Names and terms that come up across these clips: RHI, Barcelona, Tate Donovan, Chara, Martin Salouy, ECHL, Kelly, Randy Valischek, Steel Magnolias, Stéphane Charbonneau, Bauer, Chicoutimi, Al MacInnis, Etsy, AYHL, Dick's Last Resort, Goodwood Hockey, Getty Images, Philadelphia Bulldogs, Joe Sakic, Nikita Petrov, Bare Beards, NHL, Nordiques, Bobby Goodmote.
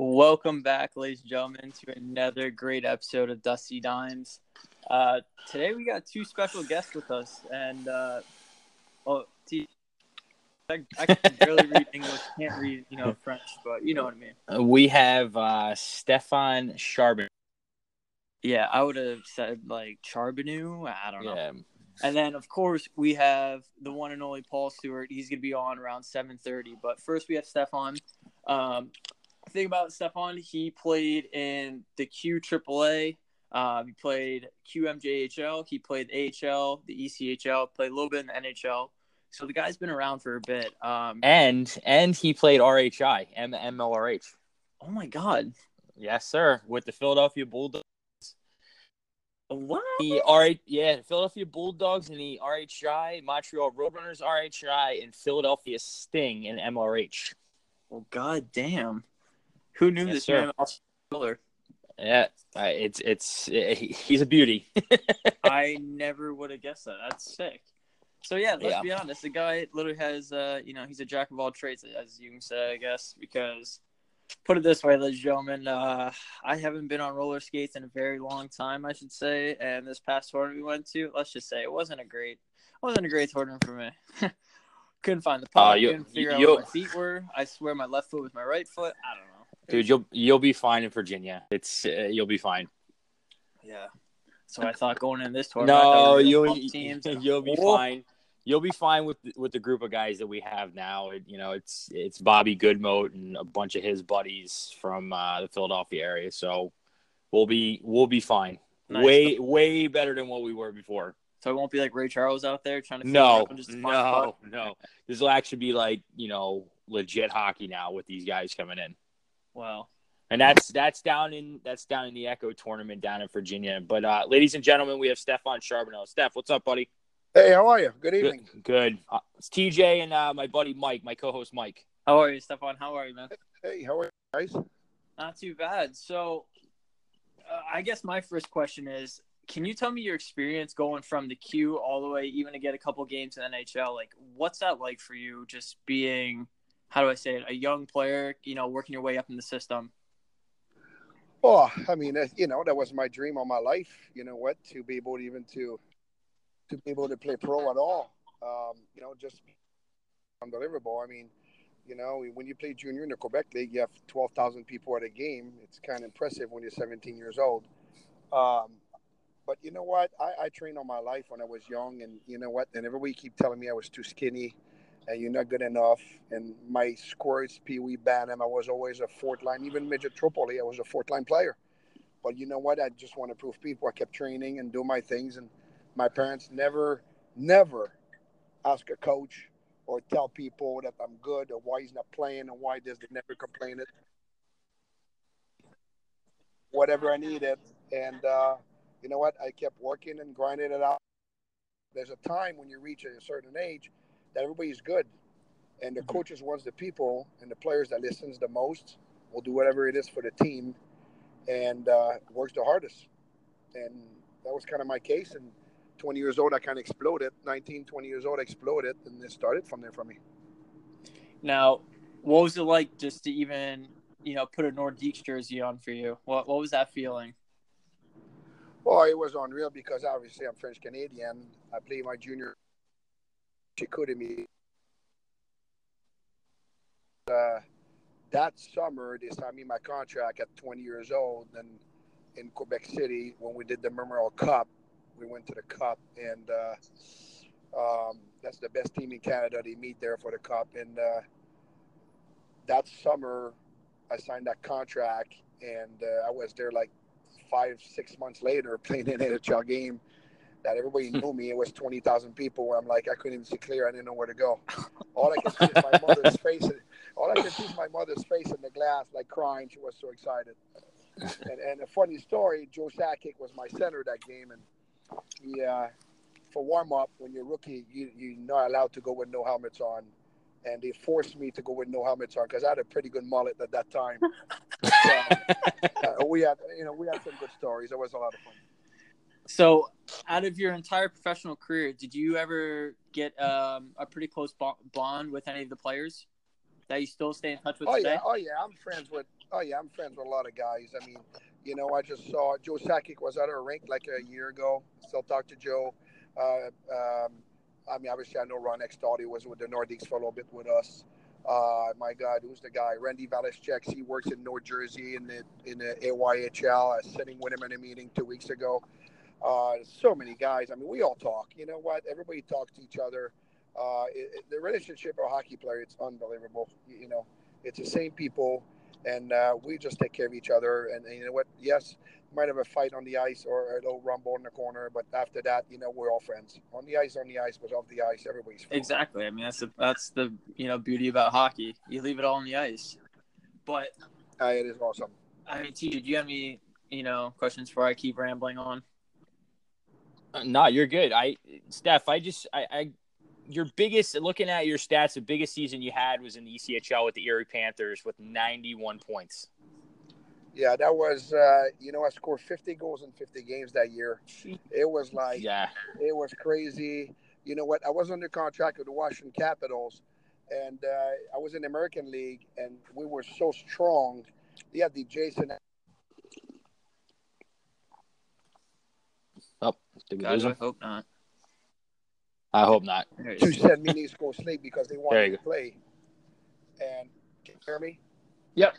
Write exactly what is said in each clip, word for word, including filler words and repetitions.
Welcome back, ladies and gentlemen, to another great episode of Dusty Dimes. Uh, today we got two special guests with us, and uh, oh, t- I, I can barely read English, can't read you know French, but you know what I mean. We have uh, Stéphane Charbonneau. Yeah, I would have said like Charbonneau. I don't know. Yeah. And then, of course, we have the one and only Paul Stewart. He's gonna be on around seven thirty. But first, we have Stéphane. Um, thing about Stéphane, he played in the Q triple A, um, he played Q M J H L, he played A H L, the E C H L, played a little bit in the N H L. So the guy's been around for a bit. Um, and and he played R H I and the M L R H. Oh my God! Yes, sir, with the Philadelphia Bulldogs. What? The R H I, yeah, Philadelphia Bulldogs and the R H I, Montreal Roadrunners R H I, and Philadelphia Sting in M L R H. Well, goddamn. Who knew yes, this sir. man was a killer? Yeah, it's it's it, he's a beauty. I never would have guessed that. That's sick. So yeah, let's yeah. be honest. The guy literally has, uh, you know, he's a jack of all trades, as you can say, I guess. Because put it this way, ladies and gentlemen, uh, I haven't been on roller skates in a very long time, I should say. And this past tournament we went to, let's just say it wasn't a great, wasn't a great tournament for me. Couldn't find the puck. Uh, couldn't figure out where my feet were. I swear, my left foot was my right foot. I don't know. Dude, you'll you'll be fine in Virginia. It's uh, you'll be fine. Yeah. So I thought going in this tournament. No, we you'll teams. you'll be Whoa. fine. You'll be fine with with the group of guys that we have now. It, you know, it's it's Bobby Goodmote and a bunch of his buddies from uh, the Philadelphia area. So we'll be we'll be fine. Nice. Way way better than what we were before. So it won't be like Ray Charles out there trying to figure no out just to no no. This will actually be like you know legit hockey now with these guys coming in. Wow. And that's that's down in that's down in the Echo tournament down in Virginia. But uh, ladies and gentlemen, we have Stéphane Charbonneau. Steph, what's up, buddy? Hey, how are you? Good evening. Good. Good. Uh, it's T J and uh, my buddy Mike, my co-host Mike. How are you, Stéphane? How are you, man? Hey, how are you guys? Not too bad. So, uh, I guess my first question is, can you tell me your experience going from the Q all the way, even to get a couple games in N H L? Like, what's that like for you? Just being How do I say it? a young player, you know, working your way up in the system. Oh, I mean, you know, that was my dream all my life. You know what? To be able to even to to be able to play pro at all. Um, you know, just undeliverable. I mean, you know, when you play junior in the Quebec League, you have twelve thousand people at a game. It's kind of impressive when you're seventeen years old. Um, but you know what? I, I trained all my life when I was young, and you know what? And everybody keep telling me I was too skinny. And you're not good enough. And my squads, Pee Wee Bantam, I was always a fourth line. Even Midget Tripoli, I was a fourth line player. But you know what? I just want to prove people. I kept training and doing my things. And my parents never, never ask a coach or tell people that I'm good or why he's not playing or why this. They never complained. Whatever I needed. And uh, you know what? I kept working and grinding it out. There's a time when you reach a certain age that everybody's good, and the coaches wants the people and the players that listens the most will do whatever it is for the team and uh, works the hardest. And that was kind of my case. And twenty years old, I kind of exploded. nineteen, twenty years old, I exploded, and it started from there for me. Now, what was it like just to even, you know, put a Nordiques jersey on for you? What What was that feeling? Well, it was unreal because obviously I'm French Canadian. I played my junior. Chicoutimi. Uh, that summer, they signed me my contract at twenty years old, and in Quebec City, when we did the Memorial Cup, we went to the Cup, and uh, um, that's the best team in Canada. They meet there for the Cup, and uh, that summer, I signed that contract, and uh, I was there like five, six months later playing an N H L game. That everybody knew me. It was twenty thousand people. I'm like, I couldn't even see clear. I didn't know where to go. All I could see is my mother's face. And, all I could see is my mother's face in the glass, like crying. She was so excited. And, and a funny story, Joe Sakic was my center that game. And he, uh, for warm-up, when you're a rookie, you, you're not allowed to go with no helmets on. And they forced me to go with no helmets on because I had a pretty good mullet at that time. So, uh, we had, you know, we had some good stories. It was a lot of fun. So, out of your entire professional career, did you ever get um, a pretty close bond with any of the players? that you still stay in touch with? Oh today? yeah, oh yeah, I'm friends with. Oh yeah, I'm friends with a lot of guys. I mean, you know, I just saw Joe Sakic was at our rink like a year ago. Still talk to Joe. Uh, um, I mean, obviously, I know Ron X-Dawdy was with the Nordiques for a little bit with us. Uh, my God, who's the guy? Randy Valischek. He works in New Jersey in the in the A Y H L. I was sitting with him in a meeting two weeks ago. Uh, so many guys. I mean, we all talk. You know what? Everybody talks to each other. Uh, it, it, the relationship of a hockey player, it's unbelievable. You, you know, it's the same people, and uh, we just take care of each other. And, and you know what? Yes, might have a fight on the ice or a little rumble in the corner, but after that, you know, we're all friends. On the ice, on the ice, but off the ice, everybody's friends. Exactly. I mean, that's the that's the you know beauty about hockey. You leave it all on the ice. But uh, it is awesome. I mean, T, do you have any you know questions before I keep rambling on? Uh, no, you're good. I, Steph, I just I, I your biggest looking at your stats, the biggest season you had was in the E C H L with the Erie Panthers with ninety-one points. Yeah, that was, uh, you know, I scored fifty goals in fifty games that year. It was like, yeah. It was crazy. You know what? I was under contract with the Washington Capitals, and uh, I was in the American League, and we were so strong. They had the Jason. Oh, did we lose him? I hope not. I hope not. You said me needs to go sleep because they wanted to play. And can you hear me? Yep.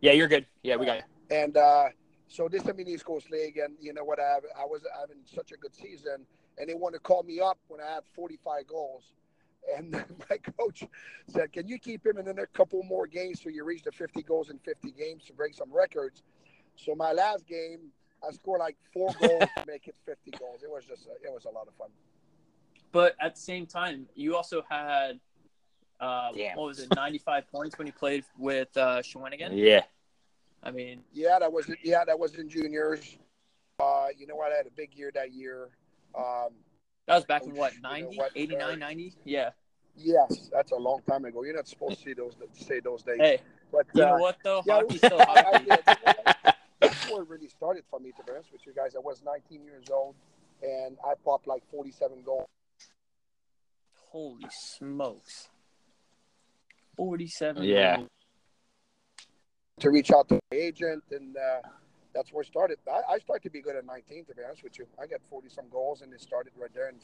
Yeah, you're good. Yeah, we got you. And uh, so this is the Meniscos League, and you know what? I, I was having such a good season, and they wanted to call me up when I had forty-five goals. And my coach said, can you keep him in another couple more games so you reach the fifty goals in fifty games to break some records? So my last game, I scored like four goals to make it fifty goals. It was just – it was a lot of fun. But at the same time, you also had – Uh, what was it, ninety-five points when he played with uh, Shawinigan? Yeah. I mean. Yeah, that was yeah, that was in juniors. Uh, you know what? I had a big year that year. Um, that was back coach, in what, ninety, you know, eighty-nine, uh, ninety? Yeah. Yes, that's a long time ago. You're not supposed to see those say those days. Hey, but, you uh, know what, though? Yeah, hockey's still hockey. That's where it really started for me, to be honest with you guys. I was nineteen years old, and I popped like forty-seven goals. Holy smokes. forty-seven. Yeah. To reach out to my agent, and uh, that's where it started. I, I started to be good at nineteen, to be honest with you. I got forty-some goals, and it started right there. And,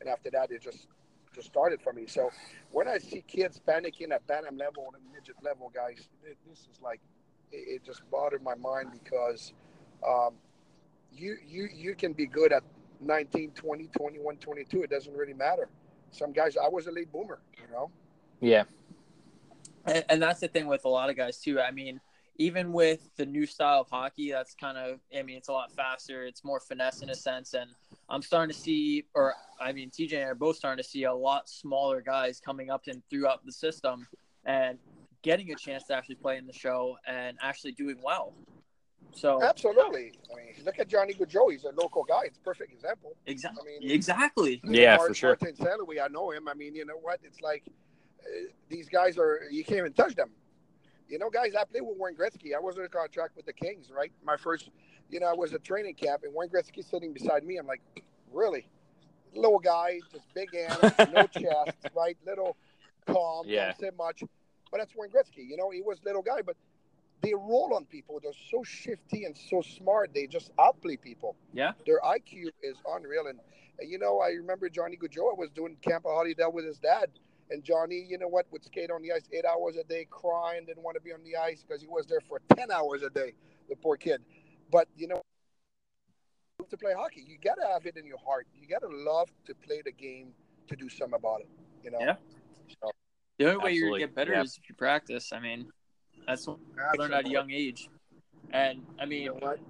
and after that, it just just started for me. So when I see kids panicking at Bantam level and midget level, guys, it, this is like it, it just bothered my mind because um, you, you, you can be good at nineteen, twenty, twenty-one, twenty-two. It doesn't really matter. Some guys, I was a late boomer, you know? Yeah. And, and that's the thing with a lot of guys, too. I mean, even with the new style of hockey, that's kind of – I mean, it's a lot faster. It's more finesse in a sense. And I'm starting to see – or, I mean, T J and I are both starting to see a lot smaller guys coming up and throughout the system and getting a chance to actually play in the show and actually doing well. So absolutely. I mean, look at Johnny Gaudreau. He's a local guy. It's a perfect example. Exactly. I mean, exactly. Yeah, for sure. Martin Salouy, I know him. I mean, you know what? It's like – these guys are, you can't even touch them. You know, guys, I played with Wayne Gretzky. I was in a contract with the Kings, right? My first, you know, I was at training camp, and Wayne Gretzky sitting beside me. I'm like, really? Little guy, just big hands, no chest, right? Little calm, yeah. Don't say much. But that's Wayne Gretzky. You know, he was little guy, but they roll on people. They're so shifty and so smart. They just outplay people. Yeah. Their I Q is unreal. And, you know, I remember Johnny Gaudreau was doing camp at Hollydale with his dad. And Johnny, you know what, would skate on the ice eight hours a day, crying, didn't want to be on the ice because he was there for ten hours a day, the poor kid. But, you know, to play hockey, you got to have it in your heart. You got to love to play the game to do something about it, you know? Yeah. So, the only absolutely. Way you're going to get better yeah. is if you practice. I mean, that's what I learned at a young age. And, I mean, you know what?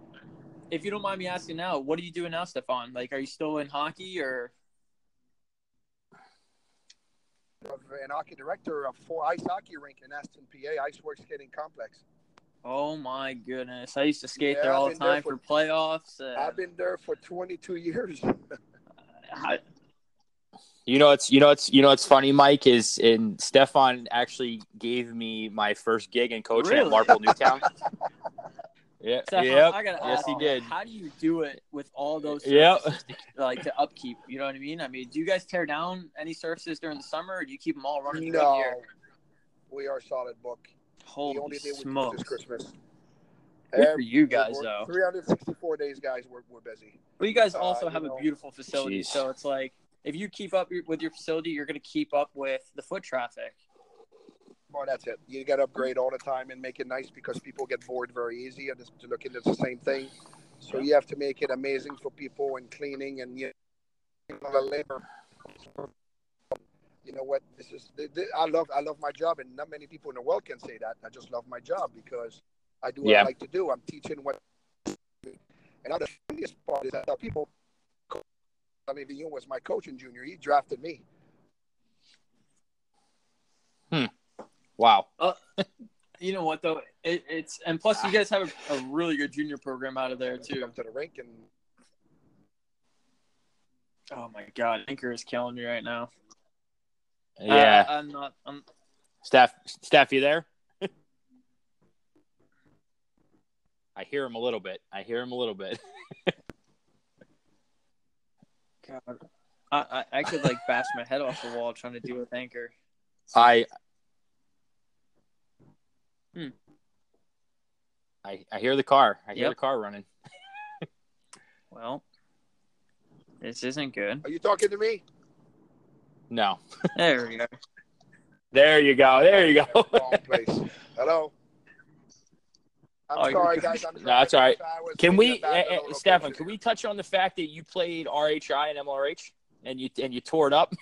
If you don't mind me asking now, what are you doing now, Stéphane? Like, are you still in hockey or – of an hockey director of four ice hockey rink in Aston, P A, Ice Works Skating Complex. Oh my goodness! I used to skate yeah, there all the time for, for playoffs. And... I've been there for twenty-two years. I... You know, it's you know, it's you know, it's funny, Mike. Is and Stéphane actually gave me my first gig in coaching really? at Marple Newtown. Yeah, Stéphane, yep. I gotta yes, ask, he did. How do you do it with all those surfaces yep. to, like to upkeep? You know what I mean? I mean, do you guys tear down any surfaces during the summer, or do you keep them all running no. through the year? we are solid book. Holy only day smokes. This Christmas. Good for you guys, though. three hundred sixty-four days, guys, we're, we're busy. Well, you guys also uh, you have know, a beautiful facility, geez. So it's like if you keep up with your facility, you're going to keep up with the foot traffic. Well, that's it. You got to upgrade all the time and make it nice because people get bored very easy and they're looking at the same thing. So you have to make it amazing for people and cleaning and you know, the labor. You know what? This is I love I love my job, and not many people in the world can say that. I just love my job because I do what yeah. I like to do. I'm teaching what. And the funniest part is that people. I mean, you was my coach in junior. He drafted me. Hmm. Wow. Uh, you know what though? It, it's and plus you guys have a, a really good junior program out of there too. Come to the rink and. Oh my God! Anchor is killing me right now. Yeah, uh, I'm not. I'm... Staff, Staff, you there? I hear him a little bit. I hear him a little bit. God, I, I, I could like bash my head off the wall trying to deal with Anchor. I, hmm. I, I hear the car. I hear yep. the car running. Well, this isn't good. Are you talking to me? No. There we go. There you go. There you go. Wrong place. Hello. I'm oh, sorry, guys. I'm no, that's all right. Can we, uh, uh, Stefan? Can we touch on the fact that you played R H I and M L R H, and you and you tore it up?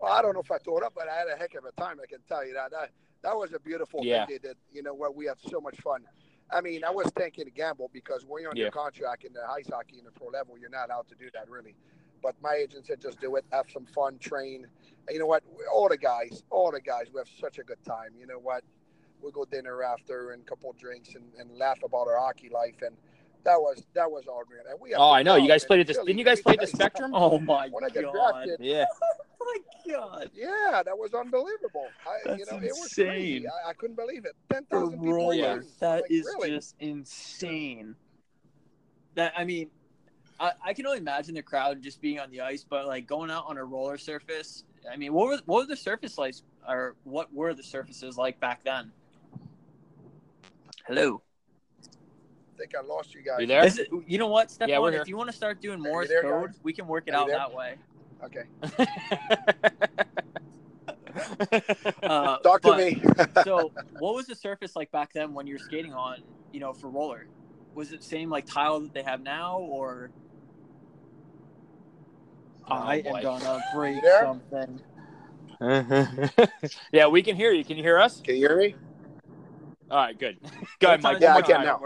Well, I don't know if I tore it up, but I had a heck of a time. I can tell you that. That, that was a beautiful yeah. thing they did. You know what? We had so much fun. I mean, I was thinking to gamble because when you're on yeah. your contract in the ice hockey in the pro level, you're not allowed to do that really. But my agent said, just do it, have some fun, train. And you know what? All the guys, all the guys, we have such a good time. You know what? We'll go dinner after and a couple of drinks and, and laugh about our hockey life. And that was that was all great. And we oh, I know. You guys played at this. Didn't you guys play at the Spectrum? Oh, my when God. I drafted, yeah. Oh, my God. Yeah, that was unbelievable. I, That's you know, insane. It was crazy. I, I couldn't believe it. ten thousand people. Yeah. That like, is really? Just insane. That I mean, I, I can only imagine the crowd just being on the ice, but like going out on a roller surface. I mean, what were what were the surface like, or what were the surfaces like back then? Hello. I think I lost you guys. You there? Is it, you know what, Stephane? Yeah, if you want to start doing Morse there, code, guys? We can work it out there? That way. Okay. uh, Talk to but, me. So, what was the surface like back then when you were skating on, you know, for roller? Was it the same like tile that they have now, or? Oh, I boy. am gonna break something. Yeah, we can hear you. Can you hear us? Can you hear me? All right, good. Go ahead, Mike. Yeah, I can't now.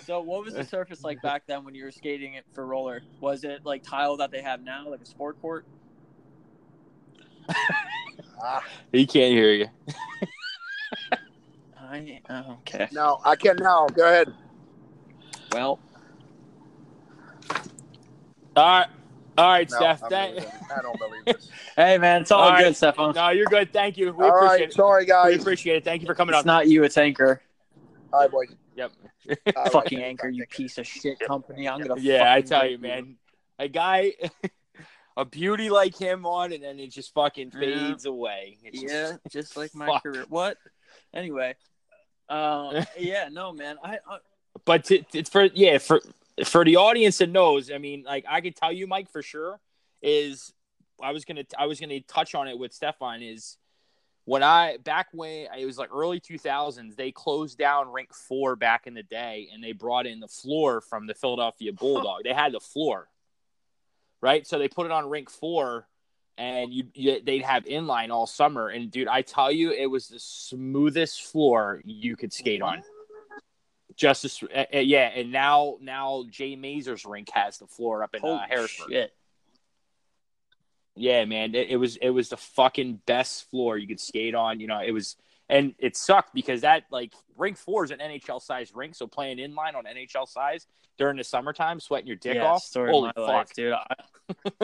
So what was the surface like back then when you were skating it for roller? Was it like tile that they have now, like a sport court? ah, he can't hear you. I oh, okay. No, I can now. Go ahead. Well. All right. All right, no, Steph. That... I don't believe this. Hey, man, it's all, all good, right. Stephane. No, you're good. Thank you. We all appreciate right. it. Sorry, guys. We appreciate it. Thank you for coming it's up. It's not you. It's Anchor. All right, boys. Yep. Fucking right, Anchor, you piece of shit company. I'm gonna. Yeah, I tell you, man. You. A guy, a beauty like him on, and then it just fucking fades yeah. away. It's yeah, just, just like my fuck. career. What? Anyway. Um. Yeah. No, man. I. I... But it's t- t- for yeah for. For the audience that knows, I mean, like I could tell you, Mike, for sure, is I was gonna I was gonna touch on it with Stefan is when I back when it was like early two thousands, they closed down Rink Four back in the day, and they brought in the floor from the Philadelphia Bulldog. They had the floor, right? So they put it on Rink Four, and you, you they'd have inline all summer. And dude, I tell you, it was the smoothest floor you could skate on. Justice, uh, uh, yeah, and now now Jay Mazer's rink has the floor up in uh, Harrisburg. Shit. Yeah, man, it, it was it was the fucking best floor you could skate on. You know, it was, and it sucked because that like Rink Four is an N H L size rink, so playing inline on N H L size during the summertime, sweating your dick yeah, off. Story Holy of my fuck, life, dude! I,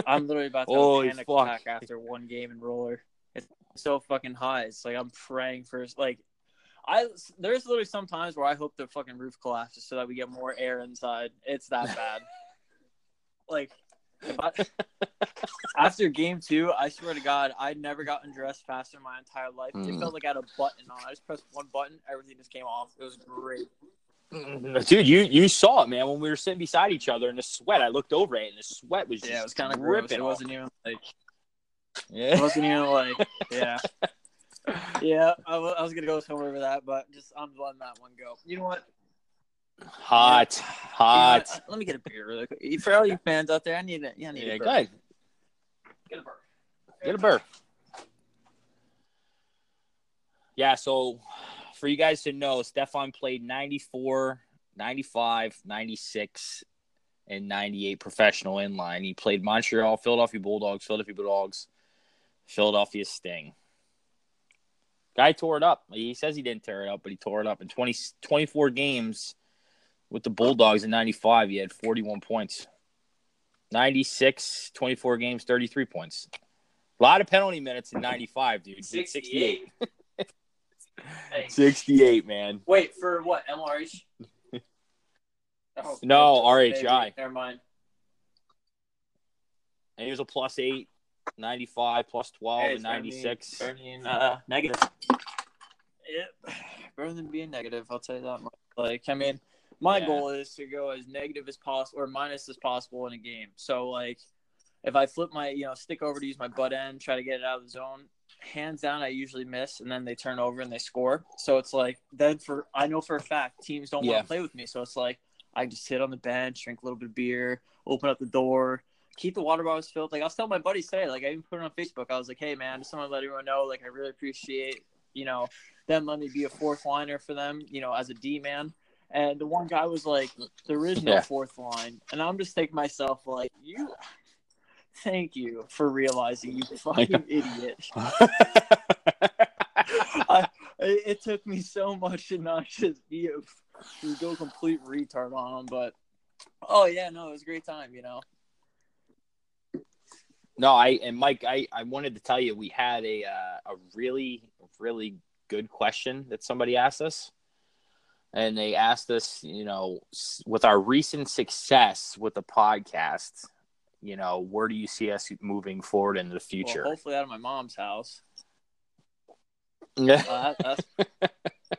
I'm literally about to have a panic fuck. attack after one game in roller. It's so fucking hot. It's like I'm praying for like. I there's literally some times where I hope the fucking roof collapses so that we get more air inside. It's that bad. Like After game two, I swear to God, I'd never gotten dressed faster in my entire life. Mm. It felt like I had a button on. I just pressed one button, everything just came off. It was great. Dude, you, you saw it, man. When we were sitting beside each other in the sweat, I looked over at it, and the sweat was just yeah, it was kind of ripping. It wasn't even like, yeah, it wasn't even like, yeah, yeah. I, w- I was gonna go somewhere with that, but just I'm letting that one go. You know what? Hot, yeah. hot. You know, let me get a beer really quick. For all you fans out there, I need it. Yeah, I need yeah, a beer. Get a beer. Get a beer. Yeah. So, for you guys to know, Stéphane played ninety-four, ninety-five, ninety-six, and ninety-eight professional inline. He played Montreal, Philadelphia Bulldogs, Philadelphia Bulldogs, Philadelphia Sting. Guy tore it up. He says he didn't tear it up, but he tore it up. In twenty, twenty-four games with the Bulldogs in ninety-five, he had forty-one points. ninety-six, twenty-four games, thirty-three points. A lot of penalty minutes in ninety-five, dude. sixty-eight. Hey. sixty-eight, man. Wait, for what? M L R H? Oh, no, baby. R H I. Never mind. And he was a plus eight, ninety-five, plus twelve, hey, and ninety-six. Better than uh, negative. Yep. Better than being negative, I'll tell you that much. Like, I mean, my yeah. goal is to go as negative as possible or minus as possible in a game. So, like, if I flip my, you know, stick over to use my butt end, try to get it out of the zone, hands down, I usually miss, and then they turn over and they score. So it's like, then for I know for a fact teams don't yeah. want to play with me. So it's like I just sit on the bench, drink a little bit of beer, open up the door, keep the water bottles filled. Like I was telling my buddies today, like I even put it on Facebook. I was like, hey man, just want to let everyone know, like I really appreciate, you know, them letting me be a fourth liner for them, you know, as a D man. And the one guy was like, there is no yeah. fourth line, and I'm just thinking to myself, like you. Thank you for realizing, you fucking idiot. I, it took me so much to not just be a go complete retard on him, but oh yeah, no, it was a great time, you know. No, I and Mike, I, I wanted to tell you we had a uh, a really really good question that somebody asked us, and they asked us, you know, with our recent success with the podcast. You know, where do you see us moving forward into the future? Well, hopefully out of my mom's house. Yeah. Uh, that's,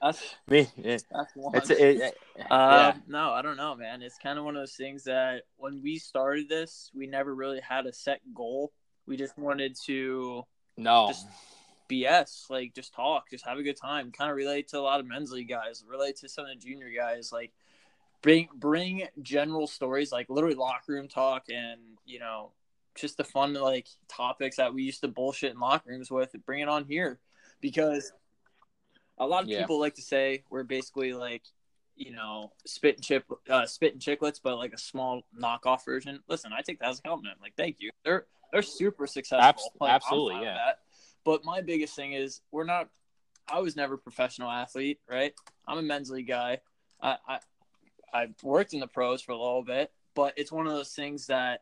that's, that's one. It's, it, it, uh, yeah. No, I don't know, man. It's kind of one of those things that when we started this, we never really had a set goal. We just wanted to no. just B S, like just talk, just have a good time. Kind of relate to a lot of men's league guys, relate to some of the junior guys, like Bring bring general stories, like literally locker room talk and, you know, just the fun, like, topics that we used to bullshit in locker rooms with. Bring it on here because a lot of yeah. people like to say we're basically like, you know, spit and, chip, uh, spit and chicklets, but like a small knockoff version. Listen, I take that as a compliment. Like, thank you. They're they're super successful. Absol- like, absolutely, yeah. That. But my biggest thing is we're not – I was never a professional athlete, right? I'm a men's league guy. I, I – I've worked in the pros for a little bit, but it's one of those things that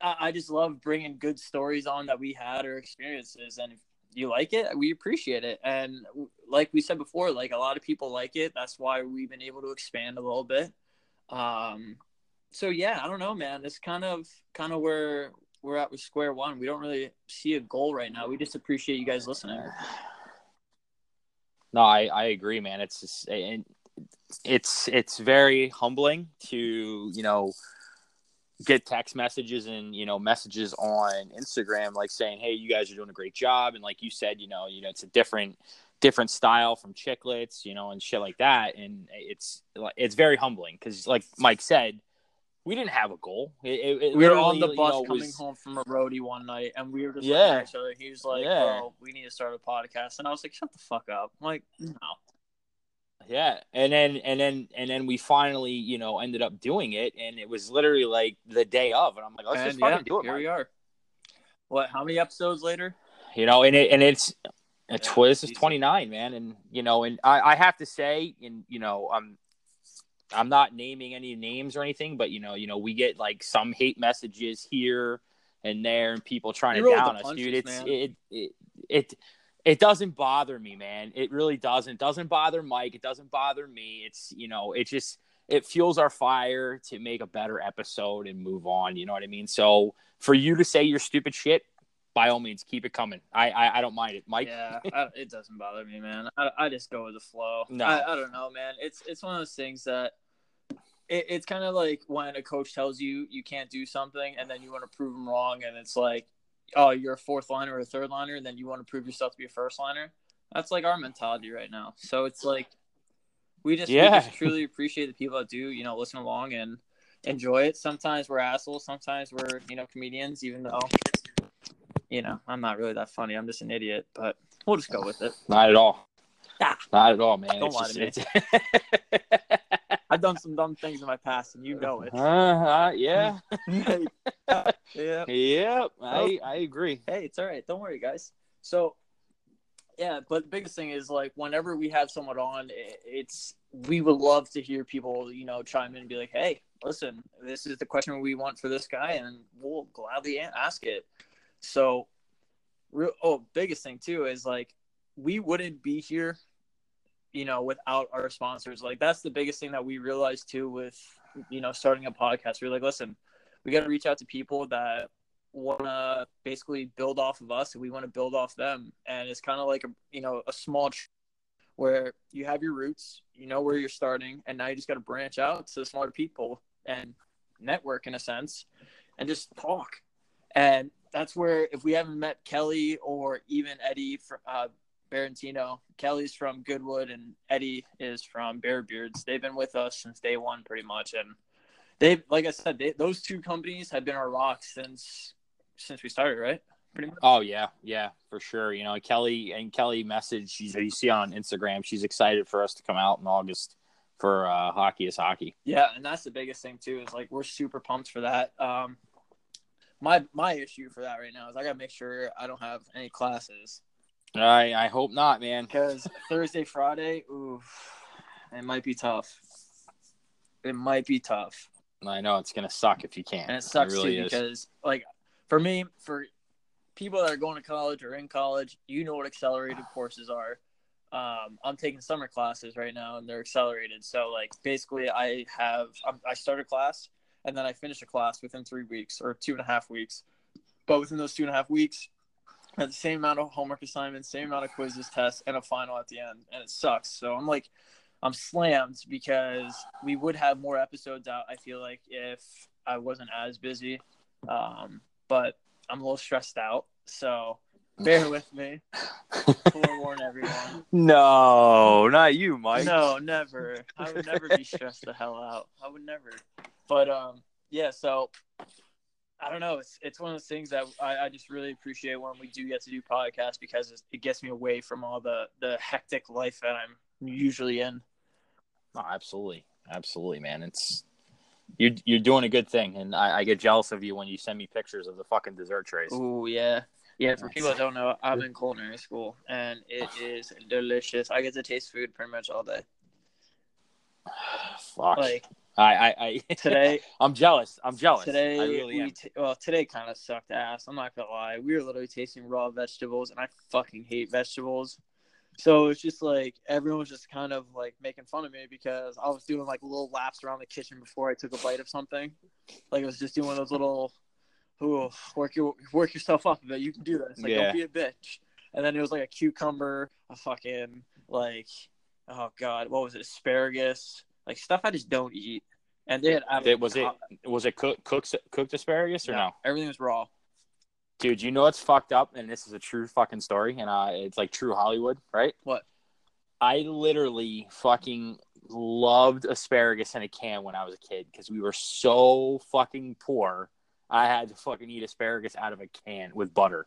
I, I just love bringing good stories on that we had or experiences. And if you like it, we appreciate it. And like we said before, like a lot of people like it. That's why we've been able to expand a little bit. Um, so yeah, I don't know, man, it's kind of, kind of where we're at with square one. We don't really see a goal right now. We just appreciate you guys listening. No, I, I agree, man. It's just, and, It's it's very humbling to, you know, get text messages and, you know, messages on Instagram like saying, hey, you guys are doing a great job. And like you said, you know, you know, it's a different different style from chicklets, you know, and shit like that. And it's it's very humbling because like Mike said, we didn't have a goal. It, it, we were on the bus, you know, coming was... home from a roadie one night, and we were just yeah. looking at each other. He was like, yeah. oh, we need to start a podcast. And I was like, shut the fuck up. I'm like, no. Yeah, and then and then and then we finally, you know, ended up doing it, and it was literally like the day of, and I'm like, let's and just fucking yeah, do it. Here Mike. We are. What? How many episodes later? You know, and it and it's, it's yeah, this is twenty-nine, man, and you know, and I, I have to say, and you know, I'm I'm not naming any names or anything, but you know, you know, we get like some hate messages here and there, and people trying You're to down us, punches, dude. It's man. it it. it, it It doesn't bother me, man. It really doesn't. It doesn't bother Mike. It doesn't bother me. It's, you know, it just it fuels our fire to make a better episode and move on. You know what I mean? So for you to say your stupid shit, by all means, keep it coming. I I, I don't mind it, Mike. Yeah, I, it doesn't bother me, man. I, I just go with the flow. No. I, I don't know, man. It's it's one of those things that it, it's kind of like when a coach tells you you can't do something and then you want to prove them wrong, and it's like, oh, you're a fourth liner or a third liner, and then you want to prove yourself to be a first liner. That's like our mentality right now. So it's like we just, yeah. we just truly appreciate the people that do, you know, listen along and enjoy it. Sometimes we're assholes. Sometimes we're, you know, comedians, even though, you know, I'm not really that funny. I'm just an idiot, but we'll just go with it. Not at all. Ah, not at all, man. Don't lie to me. I've done some dumb things in my past, and you know it. Uh, uh, yeah. yeah. Yep. Yep. I, I agree. Hey, it's all right. Don't worry, guys. So, yeah, but the biggest thing is, like, whenever we have someone on, it's we would love to hear people, you know, chime in and be like, hey, listen, this is the question we want for this guy, and we'll gladly ask it. So, real, oh, biggest thing, too, is, like, we wouldn't be here, you know, without our sponsors. Like, that's the biggest thing that we realized, too, with, you know, starting a podcast. We're like, listen, we got to reach out to people that want to basically build off of us, and we want to build off them. And it's kind of like a, you know, a small tr- where you have your roots, you know where you're starting, and now you just got to branch out to smaller people and network in a sense and just talk. And that's where, if we haven't met Kelly or even Eddie from uh Barentino, Kelly's from Goodwood and Eddie is from Bare Beards. They've been with us since day one pretty much, and they, like I said, they, those two companies have been our rocks since since we started, right? Pretty much. Oh yeah, yeah, for sure. You know, Kelly and Kelly messaged. She's, you see on Instagram, she's excited for us to come out in August for uh, Hockey is Hockey. Yeah, and that's the biggest thing too. Is like we're super pumped for that. Um, my my issue for that right now is I gotta make sure I don't have any classes. I I hope not, man. Because Thursday, Friday, ooh, it might be tough. It might be tough. I know it's gonna suck if you can't. And it sucks it really too is. Because like. For me, for people that are going to college or in college, you know what accelerated courses are. Um, I'm taking summer classes right now, and they're accelerated. So, like, basically, I have – I start a class, and then I finish a class within three weeks or two and a half weeks. But within those two and a half weeks, I have the same amount of homework assignments, same amount of quizzes, tests, and a final at the end, and it sucks. So, I'm, like, I'm slammed because we would have more episodes out, I feel like, if I wasn't as busy. Um But I'm a little stressed out, so bear with me. Forewarn everyone. No, not you, Mike. No, never. I would never be stressed the hell out. I would never. But, um, yeah, so I don't know. It's it's one of those things that I, I just really appreciate when we do get to do podcasts because it gets me away from all the, the hectic life that I'm usually in. Oh, absolutely. Absolutely, man. It's... You're, you're doing a good thing, and I, I get jealous of you when you send me pictures of the fucking dessert trays. Oh, yeah. Yeah, for people that don't know, I'm in culinary school, and it is delicious. I get to taste food pretty much all day. Fuck. Like, I, I, I, today, I'm jealous. I'm jealous. Today, I really we t- well, today kind of sucked ass. I'm not going to lie. We were literally tasting raw vegetables, and I fucking hate vegetables. So it's just like everyone was just kind of like making fun of me because I was doing like little laps around the kitchen before I took a bite of something. Like I was just doing those little, ooh, work your work yourself up a bit. You can do this. Like yeah. Don't be a bitch. And then it was like a cucumber, a fucking like, oh god, what was it? Asparagus, like stuff I just don't eat. And they had it was it was it cooked cooked cooked asparagus or no? no? Everything was raw. Dude, you know it's fucked up, and this is a true fucking story, and uh, it's like true Hollywood, right? What? I literally fucking loved asparagus in a can when I was a kid because we were so fucking poor. I had to fucking eat asparagus out of a can with butter,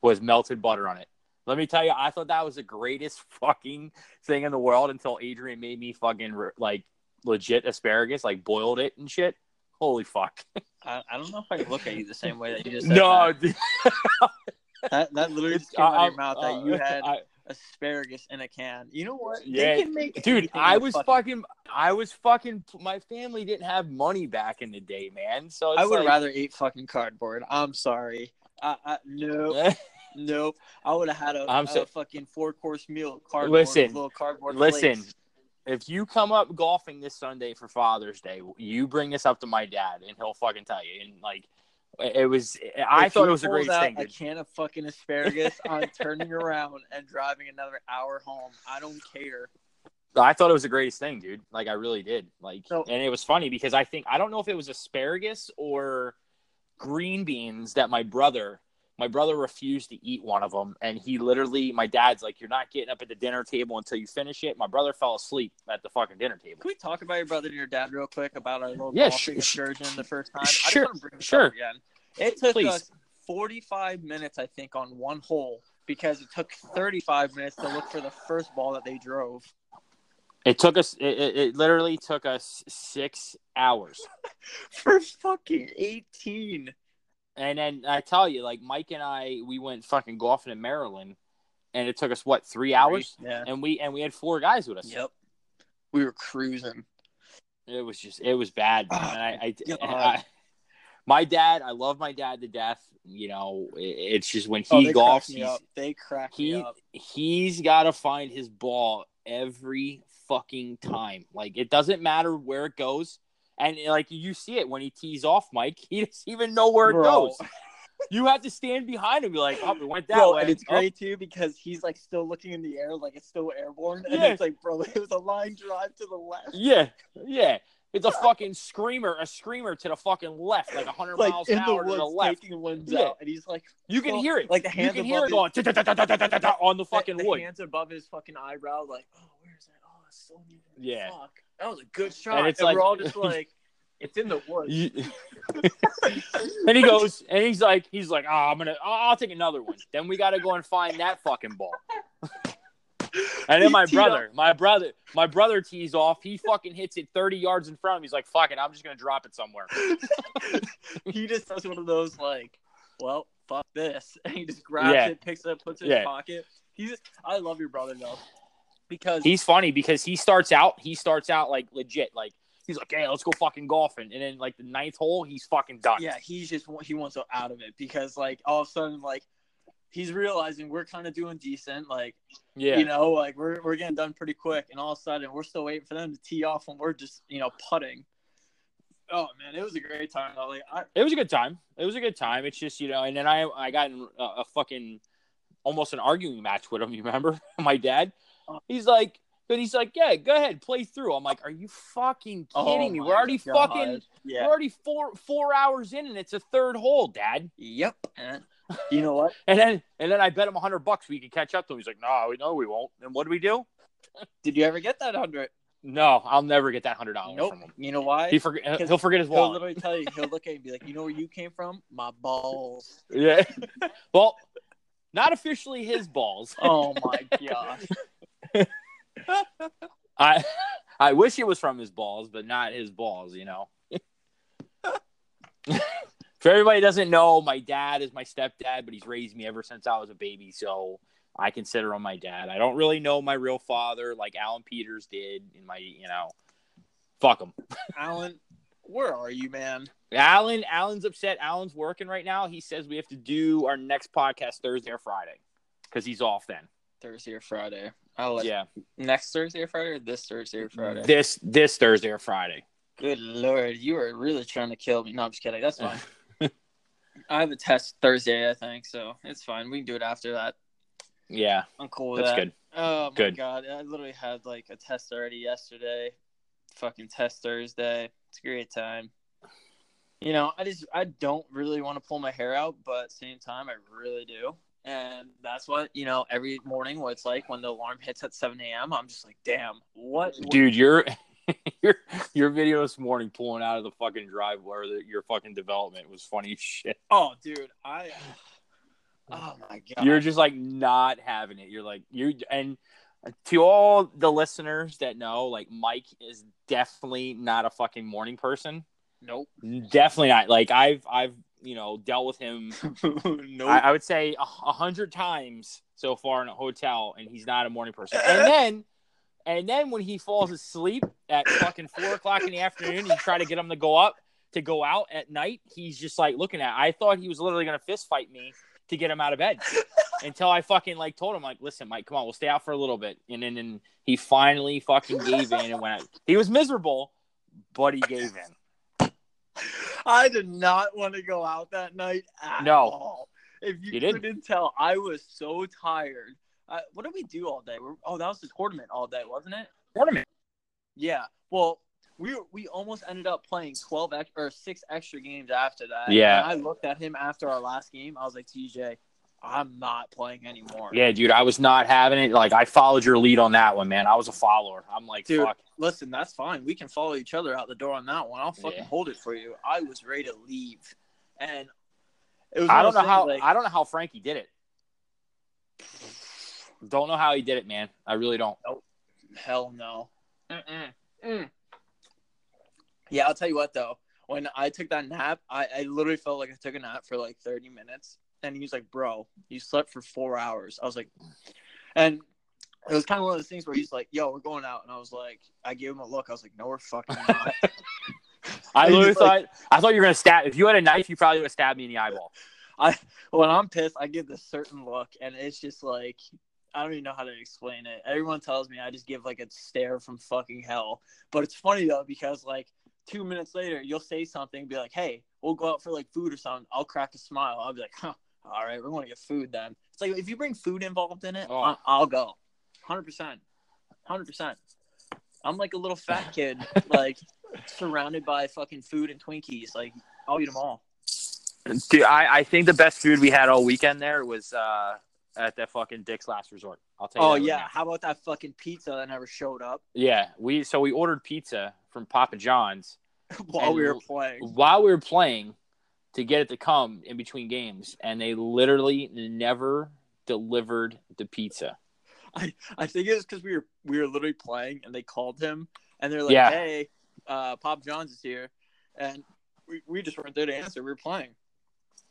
with melted butter on it. Let me tell you, I thought that was the greatest fucking thing in the world until Adrian made me fucking like legit asparagus, like boiled it and shit. Holy fuck. I, I don't know if I can look at you the same way that you just said. No. That, that, that literally just came uh, out of your mouth uh, that you had I, asparagus in a can. You know what? Yeah. They can make Dude, I was fucking... fucking... I was fucking... My family didn't have money back in the day, man. So it's I would like... rather eat fucking cardboard. I'm sorry. I, I, nope. nope. I would have had a, a so... fucking four-course meal. Cardboard, listen. With little cardboard Listen. Plates. if you come up golfing this Sunday for Father's Day, you bring this up to my dad, and he'll fucking tell you. And, like, it was – I if thought it was the greatest thing. Dude. A can of fucking asparagus on turning around and driving another hour home. I don't care. I thought it was the greatest thing, dude. Like, I really did. Like, so, and it was funny because I think – I don't know if it was asparagus or green beans that my brother – my brother refused to eat one of them, and he literally – my dad's like, you're not getting up at the dinner table until you finish it. My brother fell asleep at the fucking dinner table. Can we talk about your brother and your dad real quick about our little yeah, golfing sure, excursion the first time? Sure, I just want to bring this sure. up again. It took Please. us forty-five minutes, I think, on one hole because it took thirty-five minutes to look for the first ball that they drove. It took us – it, it literally took us six hours. For fucking eighteen. And then I tell you, like, Mike and I, we went fucking golfing in Maryland, and it took us, what, three hours? Yeah. And we and we had four guys with us. Yep. We were cruising. It was just – it was bad, man. Uh, and I, I, yeah. and I, my dad, I love my dad to death. You know, it, it's just when he oh, they golfs, he's, up. They crack he, me up. He's got to find his ball every fucking time. Like, it doesn't matter where it goes. And, like, you see it when he tees off, Mike. He doesn't even know where it Bro. goes. You have to stand behind him and be like, oh, it went that Bro, way. And it's oh. great, too, because he's, like, still looking in the air like it's still airborne. Yeah. And it's like, bro, it was a line drive to the left. Yeah, yeah. It's a fucking screamer, a screamer to the fucking left, like one hundred like miles an hour to the left. Taking winds yeah. out, and he's like, you can hear it. Like the hands above his, going on the fucking wood. Hands above his fucking eyebrow, like, oh, where's that? Oh, it's so near. Yeah. Fuck. That was a good shot. And, it's and like, we're all just like, it's in the woods. And he goes, and he's like, he's like, ah, oh, I'm gonna, oh, I'll take another one. Then we gotta go and find that fucking ball. And then my brother, my brother, my brother tees off. He fucking hits it thirty yards in front of him. He's like, fuck it, I'm just gonna drop it somewhere. He just does one of those like, well, fuck this, and he just grabs yeah. it, picks it up, puts it yeah. in his pocket. He's, just, I love your brother though. Because he's funny because he starts out, he starts out like legit, like he's like, hey, let's go fucking golfing, and then like the ninth hole, he's fucking done. Yeah, he's just he wants out of it because like all of a sudden like he's realizing we're kind of doing decent, like yeah, you know, like we're we're getting done pretty quick, and all of a sudden we're still waiting for them to tee off when we're just you know putting. Oh man, it was a great time. Though. Like I, it was a good time. It was a good time. It's just you know, and then I I got in a, a fucking almost an arguing match with him. You remember my dad. He's like, but he's like, yeah, go ahead, play through. I'm like, are you fucking kidding oh me? We're already God. fucking, yeah. we're already four four hours in, and it's a third hole, Dad. Yep. And you know what? and then and then I bet him a hundred bucks we could catch up to him. He's like, no, we no, we won't. And what do we do? Did you ever get that hundred? No, I'll never get that hundred dollars nope. from him. You know why? He forget. He'll forget his wallet. He'll literally tell you. He'll look at you and be like, you know where you came from? My balls. Yeah. Well, not officially his balls. Oh my gosh. I I wish it was from his balls, but not his balls, you know. For everybody who doesn't know, my dad is my stepdad, but he's raised me ever since I was a baby, so I consider him my dad. I don't really know my real father like Alan Peters did in my, you know, fuck him. Alan, where are you, man? Alan, Alan's upset. Alan's working right now. He says we have to do our next podcast Thursday or Friday because he's off then. Thursday or Friday. I'll let yeah. Next Thursday or Friday or this Thursday or Friday? This this Thursday or Friday. Good Lord. You are really trying to kill me. No, I'm just kidding. That's fine. I have a test Thursday, I think, so it's fine. We can do it after that. Yeah. I'm cool with that's that. That's good. Oh, my good. God. I literally had, like, a test already yesterday. Fucking test Thursday. It's a great time. You know, I just I don't really want to pull my hair out, but at the same time, I really do. And that's what, you know, every morning what it's like when the alarm hits at seven a.m. I'm just like, damn, what? what Dude, your, your your video this morning pulling out of the fucking drive where the, your fucking development was funny as shit. Oh, dude, I – oh, my God. You're just, like, not having it. You're, like – you and to all the listeners that know, like, Mike is definitely not a fucking morning person. Nope. Definitely not. Like, I've I've – you know, dealt with him, nope. I, I would say, a hundred times so far in a hotel, and he's not a morning person. And then, and then when he falls asleep at fucking four o'clock in the afternoon, and you try to get him to go up, to go out at night, he's just, like, looking at it. I thought he was literally going to fist fight me to get him out of bed. until I fucking like told him, like, listen, Mike, come on, we'll stay out for a little bit. And then and, and he finally fucking gave in and went out. He was miserable, but he gave in. I did not want to go out that night at no. all. If you, you couldn't did. tell, I was so tired. Uh, what did we do all day? We're, oh, that was the tournament all day, wasn't it? Tournament. Yeah. Well, we we almost ended up playing twelve ex- or six extra games after that. Yeah. And I looked at him after our last game. I was like, T J, I'm not playing anymore. Yeah, dude, I was not having it. Like, I followed your lead on that one, man. I was a follower. I'm like, dude, fuck. Listen, that's fine. We can follow each other out the door on that one. I'll fucking yeah. hold it for you. I was ready to leave, and it was. I don't know things, how. Like, I don't know how Frankie did it. Don't know how he did it, man. I really don't. Nope. Hell no. Mm-mm. Mm. Yeah, I'll tell you what, though. When I took that nap, I, I literally felt like I took a nap for like thirty minutes. And he was like, bro, you slept for four hours. I was like, and it was kind of one of those things where he's like, yo, we're going out. And I was like, I gave him a look. I was like, no, we're fucking not. I literally thought, like, I thought you were going to stab. If you had a knife, you probably would have stabbed me in the eyeball. I When I'm pissed, I give this certain look. And it's just like, I don't even know how to explain it. Everyone tells me I just give like a stare from fucking hell. But it's funny, though, because like two minutes later, you'll say something and be like, hey, we'll go out for like food or something. I'll crack a smile. I'll be like, huh. All right, we're going to get food then. It's like if you bring food involved in it, oh. I- I'll go. one hundred percent. one hundred percent. I'm like a little fat kid, like surrounded by fucking food and Twinkies. Like, I'll eat them all. Dude, I, I think the best food we had all weekend there was uh, at that fucking Dick's Last Resort. I'll tell you. Oh, yeah. Now. How about that fucking pizza that never showed up? Yeah. we So we ordered pizza from Papa John's. while we were playing. While we were playing. To get it to come in between games, and they literally never delivered the pizza. I, I think it was because we were we were literally playing, and they called him, and they're like, yeah. "Hey, uh, Pop John's is here," and we, we just weren't there to answer. We were playing,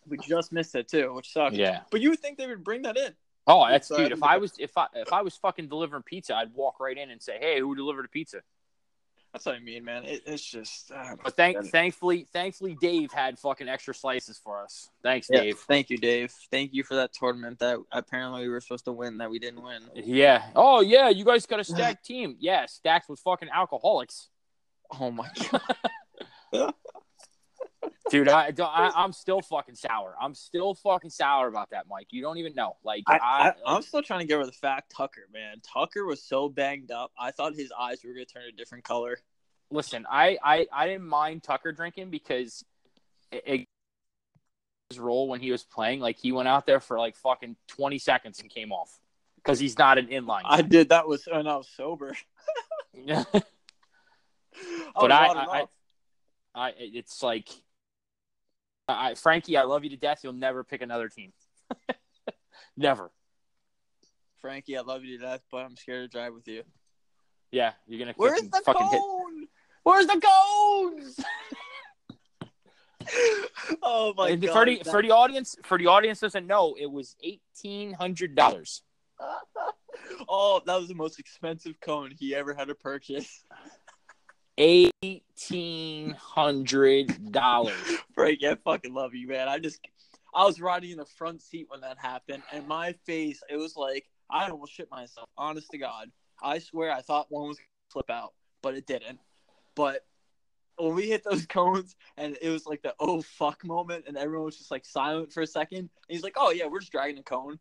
we just missed it too, which sucks. Yeah, but you would think they would bring that in. Oh, that's so, dude. If I was if I if I was fucking delivering pizza, I'd walk right in and say, "Hey, who delivered a pizza?" That's what I mean, man. It, it's just. Uh, but thank, thankfully, thankfully, Dave had fucking extra slices for us. Thanks, yeah, Dave. Thank you, Dave. Thank you for that tournament that apparently we were supposed to win that we didn't win. Yeah. Oh yeah, you guys got a stacked team. Yeah, Stacks was fucking alcoholics. Oh my god. Dude, I, I I'm still fucking sour. I'm still fucking sour about that, Mike. You don't even know. Like I, I, I I'm still trying to get over the fact Tucker, man. Tucker was so banged up. I thought his eyes were gonna turn a different color. Listen, I I, I didn't mind Tucker drinking because it, it, his role when he was playing, like he went out there for like fucking twenty seconds and came off because he's not an inline. I did that was and I was sober. Yeah, but oh, I I, I I it's like. I, Frankie, I love you to death. You'll never pick another team. Never. Frankie, I love you to death, but I'm scared to drive with you. Yeah, you're going to Where's the fucking cone? Hit. Where's the cones? Oh, my and God. For the, that... for, the audience, for the audience doesn't know, it was eighteen hundred dollars. Oh, that was the most expensive cone he ever had to purchase. eighteen hundred dollars. Frank, I fucking love you, man. I just, I was riding in the front seat when that happened, and my face, it was like, I almost shit myself. Honest to God. I swear I thought one was going to flip out, but it didn't. But when we hit those cones, and it was like the oh fuck moment, and everyone was just like silent for a second, and he's like, oh yeah, we're just dragging a cone.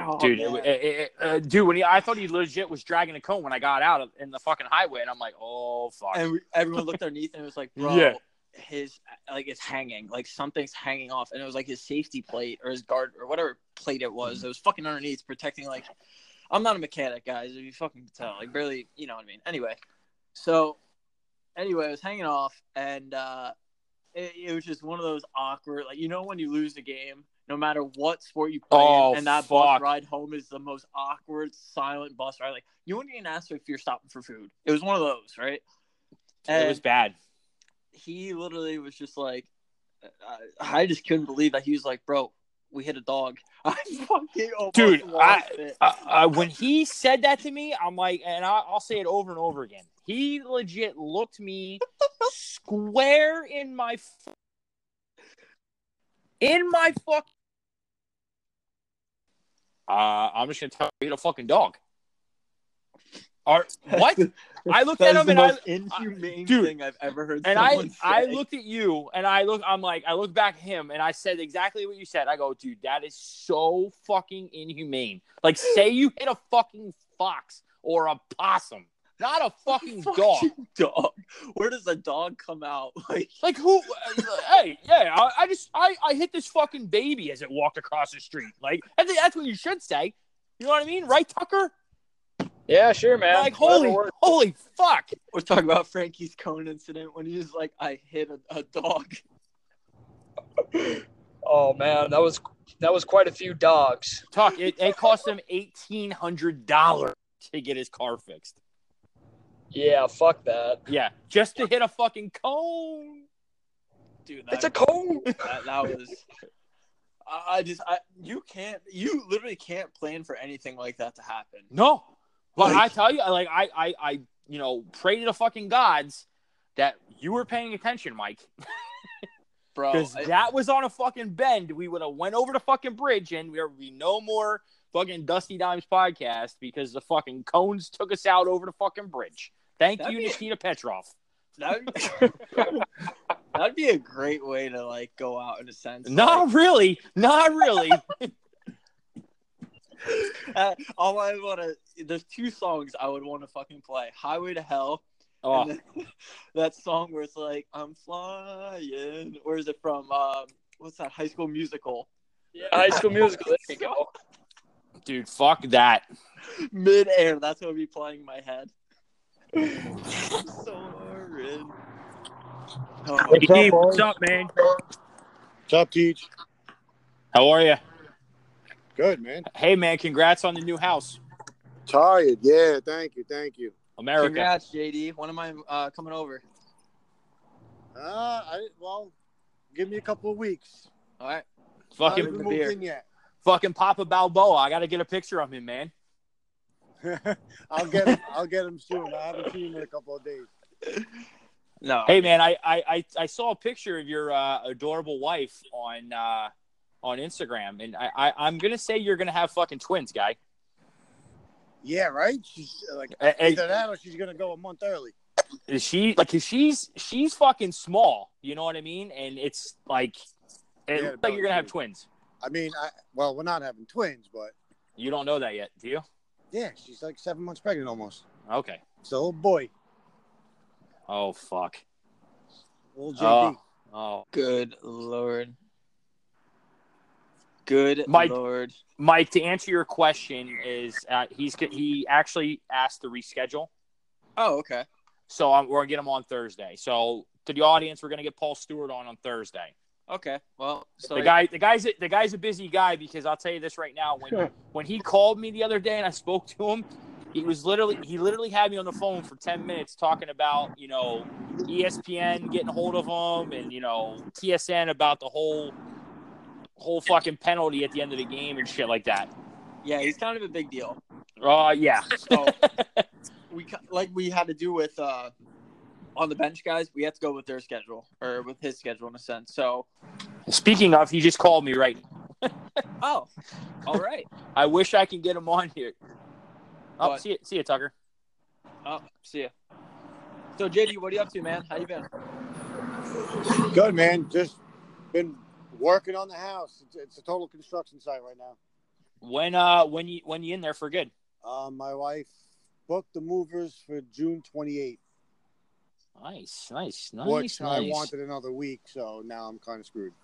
Oh, dude, it, it, it, uh, dude! When he, I thought he legit was dragging a cone when I got out of, in the fucking highway, and I'm like, "Oh fuck!" And we, everyone looked underneath, and it was like, "Bro, yeah. his like it's hanging, like something's hanging off," and it was like his safety plate or his guard or whatever plate it was. It was fucking underneath, protecting. Like, I'm not a mechanic, guys. If you fucking tell, like, barely, you know what I mean. Anyway, so anyway, it was hanging off, and uh, it, it was just one of those awkward, like, you know, when you lose a game. No matter what sport you play oh, in, and that fuck. bus ride home is the most awkward, silent bus ride. Like, you wouldn't even ask if you're stopping for food. It was one of those, right? And it was bad. He literally was just like, I, I just couldn't believe that he was like, bro, we hit a dog. I fucking almost Dude, lost I, it. I, I, when he said that to me, I'm like, and I, I'll say it over and over again. He legit looked me square in my in my fuck. Uh, I'm just going to tell you, eat a fucking dog. Or what? The, I looked at him and I, inhumane I, dude, thing I've ever heard. And I, say. I looked at you and I look, I'm like, I looked back at him and I said exactly what you said. I go, dude, that is so fucking inhumane. Like, say you hit a fucking fox or a possum, not a fucking, fucking dog. Dog. Where does a dog come out? Like, like who? Hey, yeah, I, I just, I, I hit this fucking baby as it walked across the street. Like, I think that's what you should say. You know what I mean, right, Tucker? Yeah, sure, man. Like, holy, holy fuck. We're talking about Frankie's cone incident when he was like, I hit a, a dog. Oh, man, that was that was quite a few dogs. Tuck, it, it cost him eighteen hundred dollars to get his car fixed. Yeah, fuck that. Yeah, just to hit a fucking cone. Dude, that, it's a cone. That, that was... I just... I, you can't... You literally can't plan for anything like that to happen. No. But like, I tell you, like, I, I, I, you know, pray to the fucking gods that you were paying attention, Mike. Bro. Because that was on a fucking bend. We would have went over the fucking bridge and there would be no more fucking Dusty Dimes podcast because the fucking cones took us out over the fucking bridge. Thank you, be, Nikita Petrov. That'd be, that'd be a great way to, like, go out in a sense. Not like, really. Not really. Uh, all I want to, there's two songs I would want to fucking play: "Highway to Hell," oh. and then, that song where it's like "I'm flying." Where is it from? Um, what's that? High School Musical. Yeah, High School Musical. There you go. Dude, fuck that. Mid-air. That's what would be playing in my head. Soaring. Oh, what's, hey, up, what's up, man? What's up, Teach? How are you? Good, man. Hey, man, congrats on the new house. Tired. Yeah, thank you. Thank you. America. Congrats, J D. When am I uh, coming over? Uh, I, well, give me a couple of weeks. All right. Fucking, moved in yet. Fucking Papa Balboa. I got to get a picture of him, man. I'll get him. I'll get him soon. I haven't seen him in a couple of days. No. Hey, man, I, I, I, I saw a picture of your uh, adorable wife on uh, – on Instagram, and I, I, I'm gonna say you're gonna have fucking twins, guy. Yeah, right. She's like uh, either that, or she's gonna go a month early. Is she like? Cause she's she's fucking small. You know what I mean? And it's like, it yeah, looks like you're gonna have twins. I mean, I well, we're not having twins, but you don't know that yet, do you? Yeah, she's like seven months pregnant almost. Okay, so old boy. Oh fuck. Old J D. Oh, oh. Good Lord. Good Mike, Lord. Mike, to answer your question is uh, he's he actually asked to reschedule. Oh, okay. So um, we're going to get him on Thursday. So to the audience, we're going to get Paul Stewart on on Thursday. Okay. Well, so the guy the guy's a, the guy's a busy guy because I'll tell you this right now, when sure. when he called me the other day and I spoke to him, he was literally he literally had me on the phone for ten minutes talking about, you know, E S P N getting hold of him and, you know, T S N about the whole whole fucking penalty at the end of the game and shit like that. Yeah, he's kind of a big deal. Uh, yeah. So we like we had to do with uh, on the bench guys, we had to go with their schedule or with his schedule in a sense. So speaking of, he just called me right now. Oh, all right. I wish I can get him on here. Oh, but, see you, see you, Tucker. Oh, see you. So, J D, what are you up to, man? How you been? Good, man. Just been working on the house. It's, it's a total construction site right now. When uh, when you when you in there for good? Uh, my wife booked the movers for June twenty-eighth. Nice, nice, nice. Which nice. I wanted another week, so now I'm kind of screwed.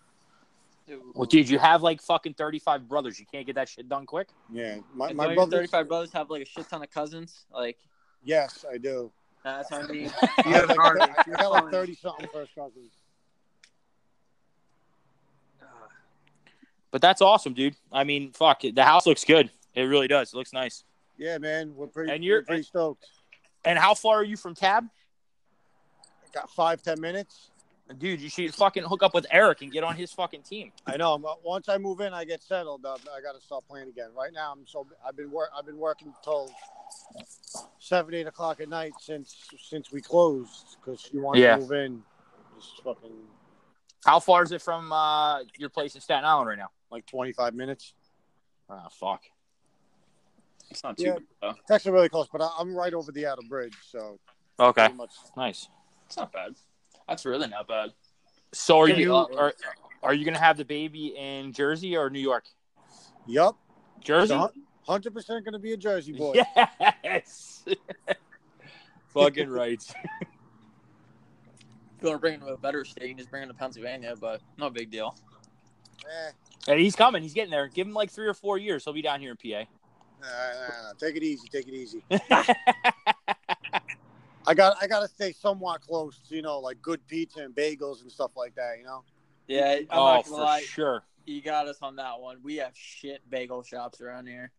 Well, dude, you have like fucking thirty-five brothers. You can't get that shit done quick. Yeah, my my brothers, thirty-five brothers have like a shit ton of cousins. Like, yes, I do. That's how many. You have like, you got like thirty something first cousins. But that's awesome, dude. I mean, fuck, the house looks good. It really does. It looks nice. Yeah, man. We're pretty, and you're, we're pretty stoked. And how far are you from Tab? I got five, ten minutes. Dude, you should fucking hook up with Eric and get on his fucking team. I know. Once I move in, I get settled. Uh, I got to start playing again. Right now, I'm so I've been work I've been working till seven, eight o'clock at night since since we closed because you want yeah. to move in. Just fucking. How far is it from uh, your place in Staten Island right now? Like twenty-five minutes. Ah, oh, fuck. It's not too yeah, big, though. It's actually really close, but I'm right over the outer bridge, so. Okay. Much... Nice. It's not bad. That's really not bad. So are you are are you gonna have the baby in Jersey or New York? Yep. Jersey. Hundred percent gonna be a Jersey boy. Yes. Fucking right. If you want to bring him to a better state, you can just bring him to Pennsylvania, but no big deal. Eh. And he's coming. He's getting there. Give him like three or four years. He'll be down here in P A. Nah, nah, nah. Take it easy. Take it easy. I got I got to stay somewhat close to, you know, like good pizza and bagels and stuff like that, you know? Yeah. I'm oh, not gonna for lie. Sure. You got us on that one. We have shit bagel shops around here.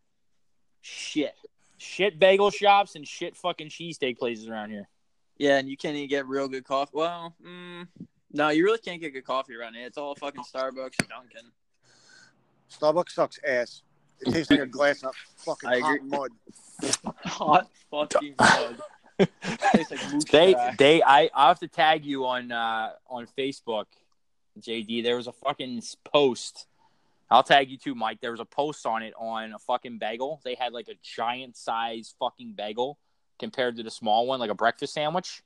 Shit. Shit bagel shops and shit fucking cheesesteak places around here. Yeah, and you can't even get real good coffee. Well, mm, no, you really can't get good coffee around here. It's all fucking Starbucks or Dunkin'. Starbucks sucks ass. It tastes like a glass of fucking hot mud. Hot fucking mud. It tastes like they, they, I, I have to tag you on uh, on Facebook, J D. There was a fucking post. I'll tag you too, Mike. There was a post on it on a fucking bagel. They had like a giant size fucking bagel compared to the small one, like a breakfast sandwich.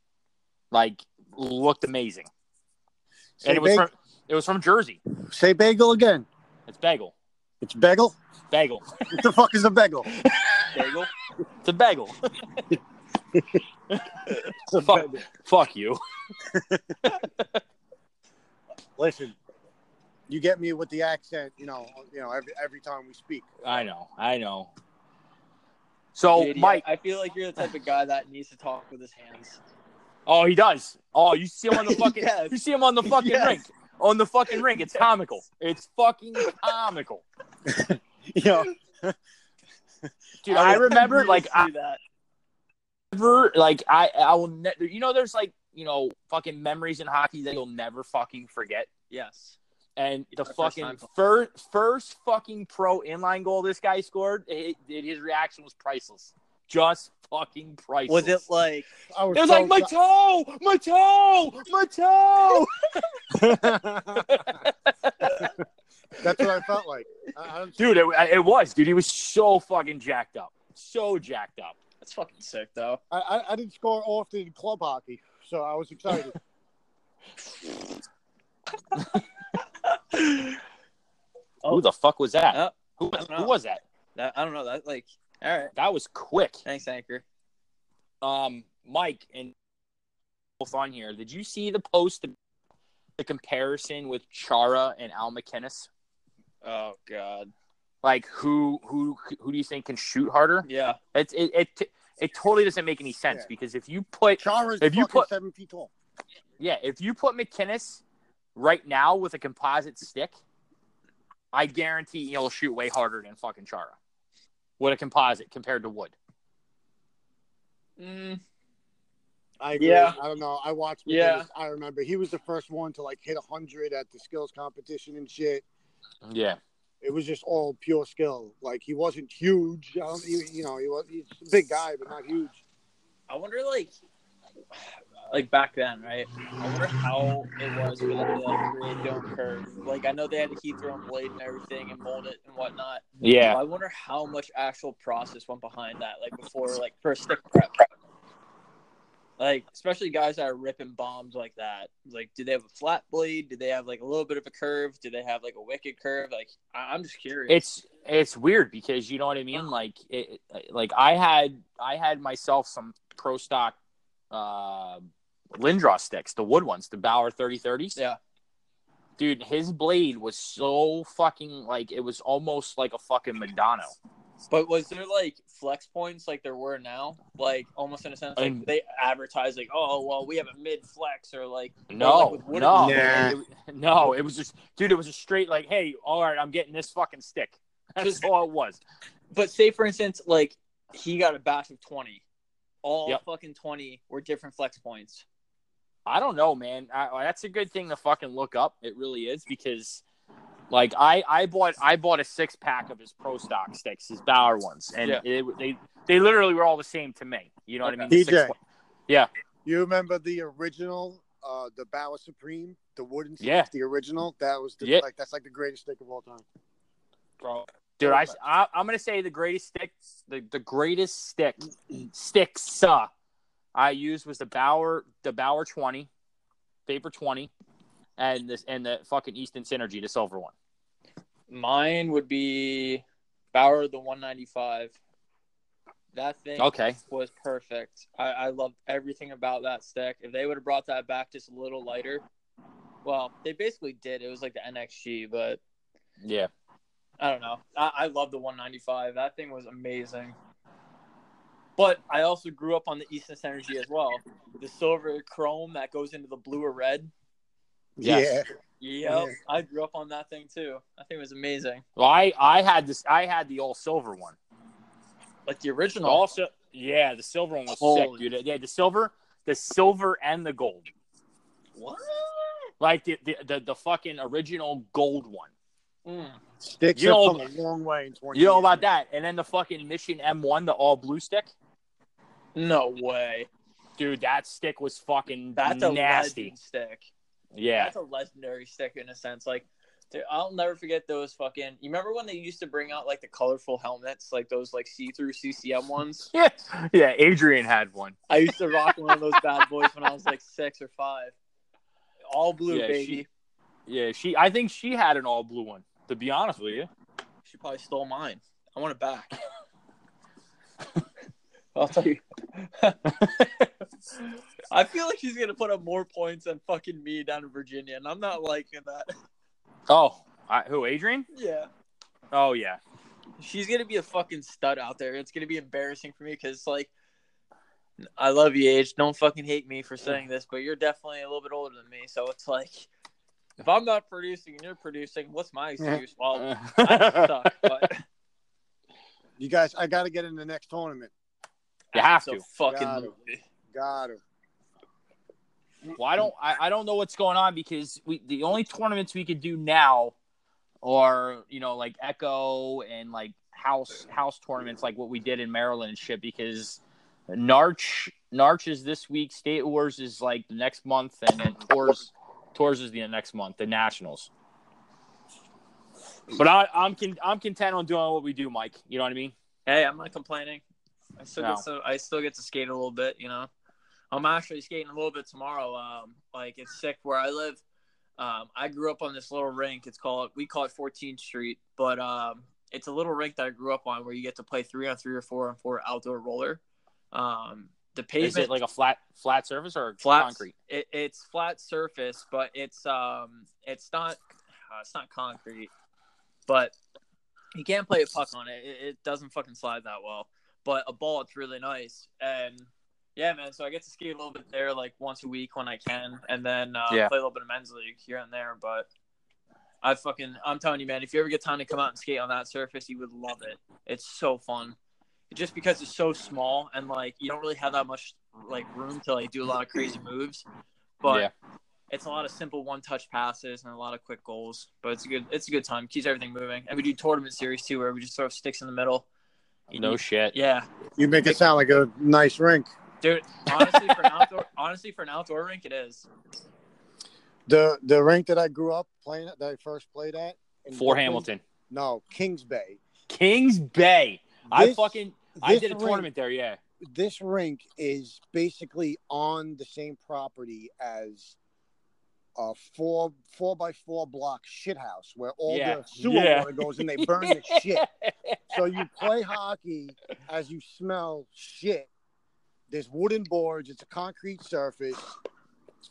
Like, looked amazing. Say and it was bag- from it was from Jersey. Say bagel again. It's bagel. It's bagel? Bagel. What the fuck is a bagel? Bagel? It's a bagel. It's a fuck, bagel. Fuck you. Listen, you get me with the accent, you know, you know, every every time we speak. I know, I know. So, J D, Mike, I feel like you're the type of guy that needs to talk with his hands. Oh, he does. Oh, you see him on the fucking yes. You see him on the fucking yes. rink. On the fucking rink. It's comical. It's fucking comical. Yo. Dude, I, I remember really like I that. Never like I I will never you know there's like, you know, fucking memories in hockey that you'll never fucking forget. Yes. And the, the fucking first, first first fucking pro inline goal this guy scored, it, it, his reaction was priceless. Just fucking priceless. Was it like I was it was so like my toe, my toe, my toe. That's what I felt like, I, dude. It, it was, dude. He was so fucking jacked up, so jacked up. That's fucking sick, though. I I, I didn't score often in club hockey, so I was excited. Oh. Who the fuck was that? Uh, who who was that? that? I don't know. That like. All right. That was quick. Thanks, Anchor. Um, Mike and both on here. Did you see the post, the comparison with Chara and Al MacInnis? Oh God! Like who who who do you think can shoot harder? Yeah, it it it, it totally doesn't make any sense yeah. because if you put Chara's if you put seven feet tall. Yeah, if you put MacInnis right now with a composite stick, I guarantee he'll shoot way harder than fucking Chara. What a composite compared to wood. Mm. I agree. Yeah. I don't know. I watched. Yeah. I remember he was the first one to like hit a hundred at the skills competition and shit. Yeah. It was just all pure skill. Like he wasn't huge. I don't, he, you know, he was he's a big guy, but not huge. I wonder, like, like back then, right? I wonder how it was with like, the create don't curve. Like I know they had to heat their own blade and everything and mold it and whatnot. Yeah. So I wonder how much actual process went behind that, like before, like for a stick prep. Like especially guys that are ripping bombs like that. Like, do they have a flat blade? Do they have like a little bit of a curve? Do they have like a wicked curve? Like, I- I'm just curious. It's it's weird because you know what I mean. Like, it, like I had I had myself some pro stock. Uh, Lindros sticks, the wood ones, the Bauer thirty thirties. Yeah. Dude, his blade was so fucking, like, it was almost like a fucking Medano. But was there, like, flex points like there were now? Like, almost in a sense, like, and, they advertise, like, oh, well, we have a mid-flex or, like... No, or, like, no. Nah. It, no, it was just... Dude, it was a straight, like, hey, all right, I'm getting this fucking stick. That's all it was. But say, for instance, like, he got a batch of twenty. All yep. fucking twenty were different flex points. I don't know, man. I, that's a good thing to fucking look up. It really is because, like, I, I bought I bought a six pack of his Pro Stock sticks, his Bauer ones, and yeah. it, they they literally were all the same to me. You know okay. what I mean? D J, yeah. You remember the original, uh, the Bauer Supreme, the wooden stick, yeah. the original? That was the, yeah. like that's like the greatest stick of all time, bro. Dude, I, I I'm gonna say the greatest sticks, the, the greatest stick, sticks uh, I used was the Bauer, the Bauer twenty, Vapor twenty, and this and the fucking Easton Synergy, the silver one. Mine would be Bauer the one ninety-five. That thing okay. was perfect. I, I loved everything about that stick. If they would have brought that back just a little lighter, well, they basically did. It was like the N X G, but yeah. I don't know. I, I love the one ninety-five. That thing was amazing. But I also grew up on the Easton Synergy as well. The silver chrome that goes into the blue or red. Yes. Yeah. Yep. Yeah. I grew up on that thing too. That thing was amazing. Well, I, I had this I had the all silver one. Like the original. Also, yeah, the silver one was Holy. sick, dude. Yeah, the silver, the silver and the gold. What? Like the the, the, the fucking original gold one. Mm. Sticks you know, from a long way in twenty you know years. About that. And then the fucking Mission M one, the all blue stick. No way. Dude, that stick was fucking That's nasty. A legend stick. Yeah. That's a legendary stick in a sense. Like, dude, I'll never forget those fucking... You remember when they used to bring out, like, the colorful helmets? Like, those, like, see-through C C M ones? Yeah. Yeah, Adrian had one. I used to rock one of those bad boys when I was, like, six or five. All blue, yeah, baby. She, yeah, she. I think she had an all blue one. To be honest with you, she probably stole mine. I want it back. I'll tell you. I feel like she's going to put up more points than fucking me down in Virginia, and I'm not liking that. Oh, I, who, Adrian? Yeah. Oh, yeah. She's going to be a fucking stud out there. It's going to be embarrassing for me because, like, I love you, Age. Don't fucking hate me for saying this, but you're definitely a little bit older than me, so it's like... If I'm not producing and you're producing, what's my excuse? Well, I suck, but... You guys, I got to get in the next tournament. You have so to. Fucking got to. Well, I don't, I, I don't know what's going on because we the only tournaments we could do now are, you know, like Echo and like house house tournaments like what we did in Maryland and shit because Narch, Narch is this week, State Wars is like the next month, and then Tours... Tours is the next month, the Nationals. But I, I'm con- I'm content on doing what we do, Mike. You know what I mean? Hey, I'm not complaining. I still no. get to, I still get to skate a little bit, you know. I'm actually skating a little bit tomorrow. Um, like it's sick where I live. Um, I grew up on this little rink. It's called we call it fourteenth Street, but um, it's a little rink that I grew up on where you get to play three on three or four on four outdoor roller. Um, The pavement, is it like a flat flat surface or flat, concrete? It, it's flat surface, but it's um it's not uh, it's not concrete, but you can't play a puck on it. it. It doesn't fucking slide that well. But a ball, it's really nice. And yeah, man. So I get to ski a little bit there, like once a week when I can, and then uh, yeah. play a little bit of men's league here and there. But I fucking I'm telling you, man, if you ever get time to come out and skate on that surface, you would love it. It's so fun. Just because it's so small and like you don't really have that much like room to like do a lot of crazy moves, but yeah. it's a lot of simple one-touch passes and a lot of quick goals. But it's a good it's a good time. It keeps everything moving. And we do tournament series too, where we just throw sticks in the middle. You no need, shit. Yeah. You make it sound like a nice rink, dude. Honestly, for an outdoor honestly for an outdoor rink, it is. The the rink that I grew up playing at, that I first played at, in for Brooklyn, Hamilton. No, Kings Bay. Kings Bay. This, I fucking I did a tournament rink, there, yeah. This rink is basically on the same property as a four four by four block shit house where all yeah. the sewer yeah. water goes and they burn the shit. So you play hockey as you smell shit. There's wooden boards. It's a concrete surface.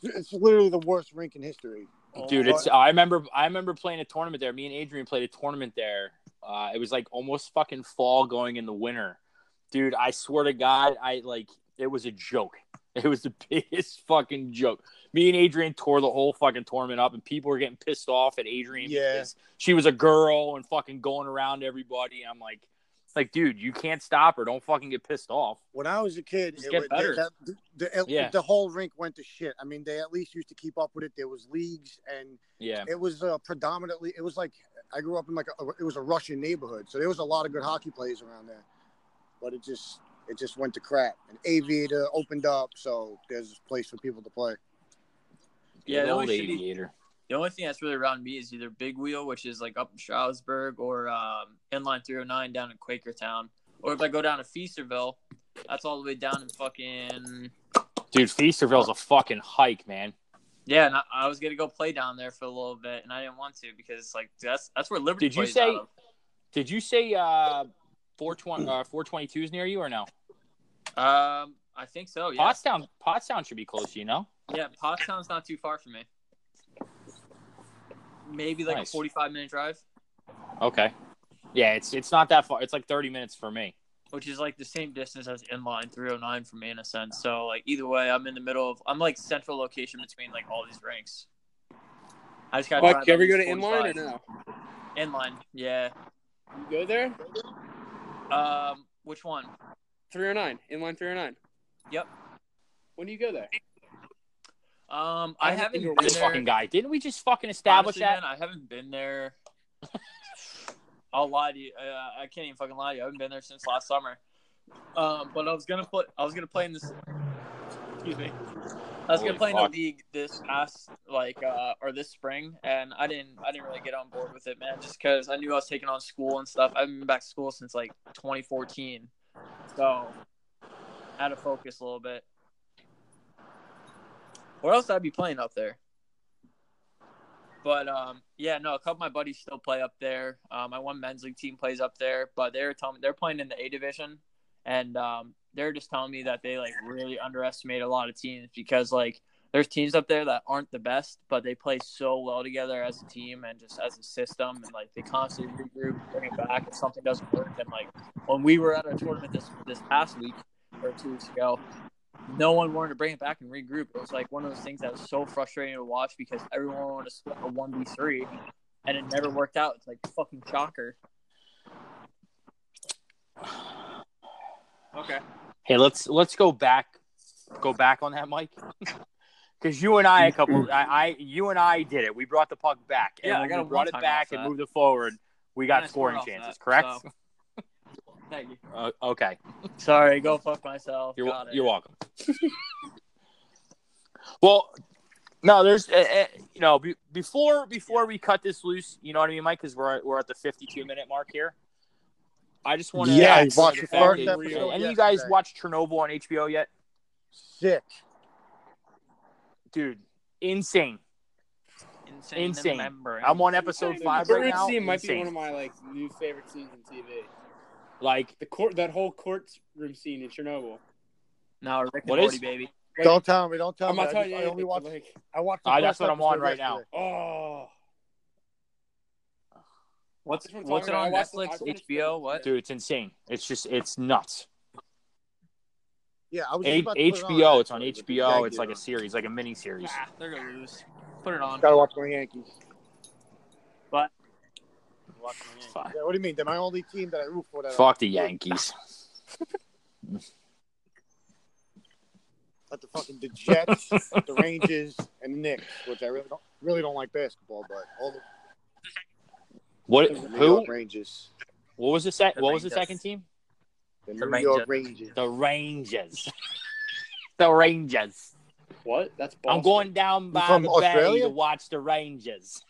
It's, it's literally the worst rink in history. Dude, it's. I remember. I remember playing a tournament there. Me and Adrian played a tournament there. Uh, it was like almost fucking fall, going in the winter. Dude, I swear to God, I like it was a joke. It was the biggest fucking joke. Me and Adrian tore the whole fucking tournament up, and people were getting pissed off at Adrian. Yeah, she was a girl and fucking going around everybody. I'm like, like, dude, you can't stop her. Don't fucking get pissed off. When I was a kid, just it get was, better. They, that, the, yeah. the whole rink went to shit. I mean, they at least used to keep up with it. There was leagues, and yeah, it was uh, predominantly. It was like I grew up in like a, it was a Russian neighborhood, so there was a lot of good hockey players around there. But it just it just went to crap. And Aviator opened up, so there's a place for people to play. Yeah, the old Aviator. The only thing that's really around me is either Big Wheel, which is like up in Stroudsburg, or um, Inline three oh nine down in Quakertown. Or if I go down to Feasterville, that's all the way down in fucking... Dude, Feasterville's a fucking hike, man. Yeah, and I, I was going to go play down there for a little bit, and I didn't want to because it's like, that's that's where Liberty did you plays say, out of. Did you say uh, four twenty, uh, four twenty-two is near you or no? Um, I think so, yeah. Pottstown, Pottstown should be close, you know? Yeah, Pottstown's not too far from me. Maybe like nice. a forty-five minute drive. Okay. Yeah, it's it's not that far. It's like thirty minutes for me. Which is like the same distance as Inline three oh nine for me in a sense. So, like, either way, I'm in the middle of – I'm, like, central location between, like, all these rinks. I just got to – Can we go to Inline or no? Inline, yeah. You go there? Um, which one? three oh nine. Inline three oh nine. Yep. When do you go there? Um, I, I haven't been this there. Fucking guy. Didn't we just fucking establish Honestly, that? Man, I haven't been there. I'll lie to you. Uh, I can't even fucking lie to you. I haven't been there since last summer. Um, but I was gonna play. I was gonna play in this. Excuse me. I was Holy gonna play fuck. in the league this past like uh, or this spring, and I didn't. I didn't really get on board with it, man. Just because I knew I was taking on school and stuff. I haven't been back to school since like twenty fourteen, so out of focus a little bit. Or else I'd be playing up there. But, um, yeah, no, a couple of my buddies still play up there. Um, my one men's league team plays up there. But they're telling me they're playing in the A division. And um, they're just telling me that they, like, really underestimate a lot of teams because, like, there's teams up there that aren't the best, but they play so well together as a team and just as a system. And, like, they constantly regroup, bring it back if something doesn't work. And, like, when we were at a tournament this, this past week or two weeks ago, no one wanted to bring it back and regroup. It was like one of those things that was so frustrating to watch because everyone wanted to split a one v three, and it never worked out. It's like a fucking shocker. Okay. Hey, let's let's go back, go back on that, Mike, because you and I a couple, I, I you and I did it. We brought the puck back. Yeah, and I got to brought it back and moved it forward. We got scoring chances, that, correct? So. Thank you. Uh, okay. Sorry, go fuck myself. You're, Got it. You're welcome. Well, no, there's, uh, uh, you know, be, before before we cut this loose, you know what I mean, Mike? Because we're we're at the fifty-two minute mark here. I just want to. Yeah, you watched the first episode. Any yesterday. of you guys watch Chernobyl on H B O yet? Sick, dude, insane. Insane. Insane. I'm on episode insane. five right now. Scene might insane. be one of my like new favorite scenes on T V. Like the court, that whole courtroom scene in Chernobyl. No, Rick and Morty, baby. Like, don't tell me. Don't tell I'm me. Not telling I, just, you I only watched. Like, I watched. The uh, that's what I'm on right yesterday. now. Oh. What's what's it on Netflix, H B O? What? Dude, it's insane. It's just it's nuts. Yeah, I was. A- about to H B O. On. It's on H B O. It's like a series, like a mini series. Ah, they're gonna lose. Put it on. Gotta watch my Yankees. But. Fuck. Yeah, what do you mean? They're my only team that I root for. That Fuck the Yankees. But the fucking the Jets, the Rangers, and the Knicks, which I really don't really don't like basketball. But all the what? The who? Rangers. What was the sec- What Rangers. was the second team? The New the York Rangers. The Rangers. The Rangers. What? That's Boston. I'm going down by from the Australia? Bay to watch the Rangers.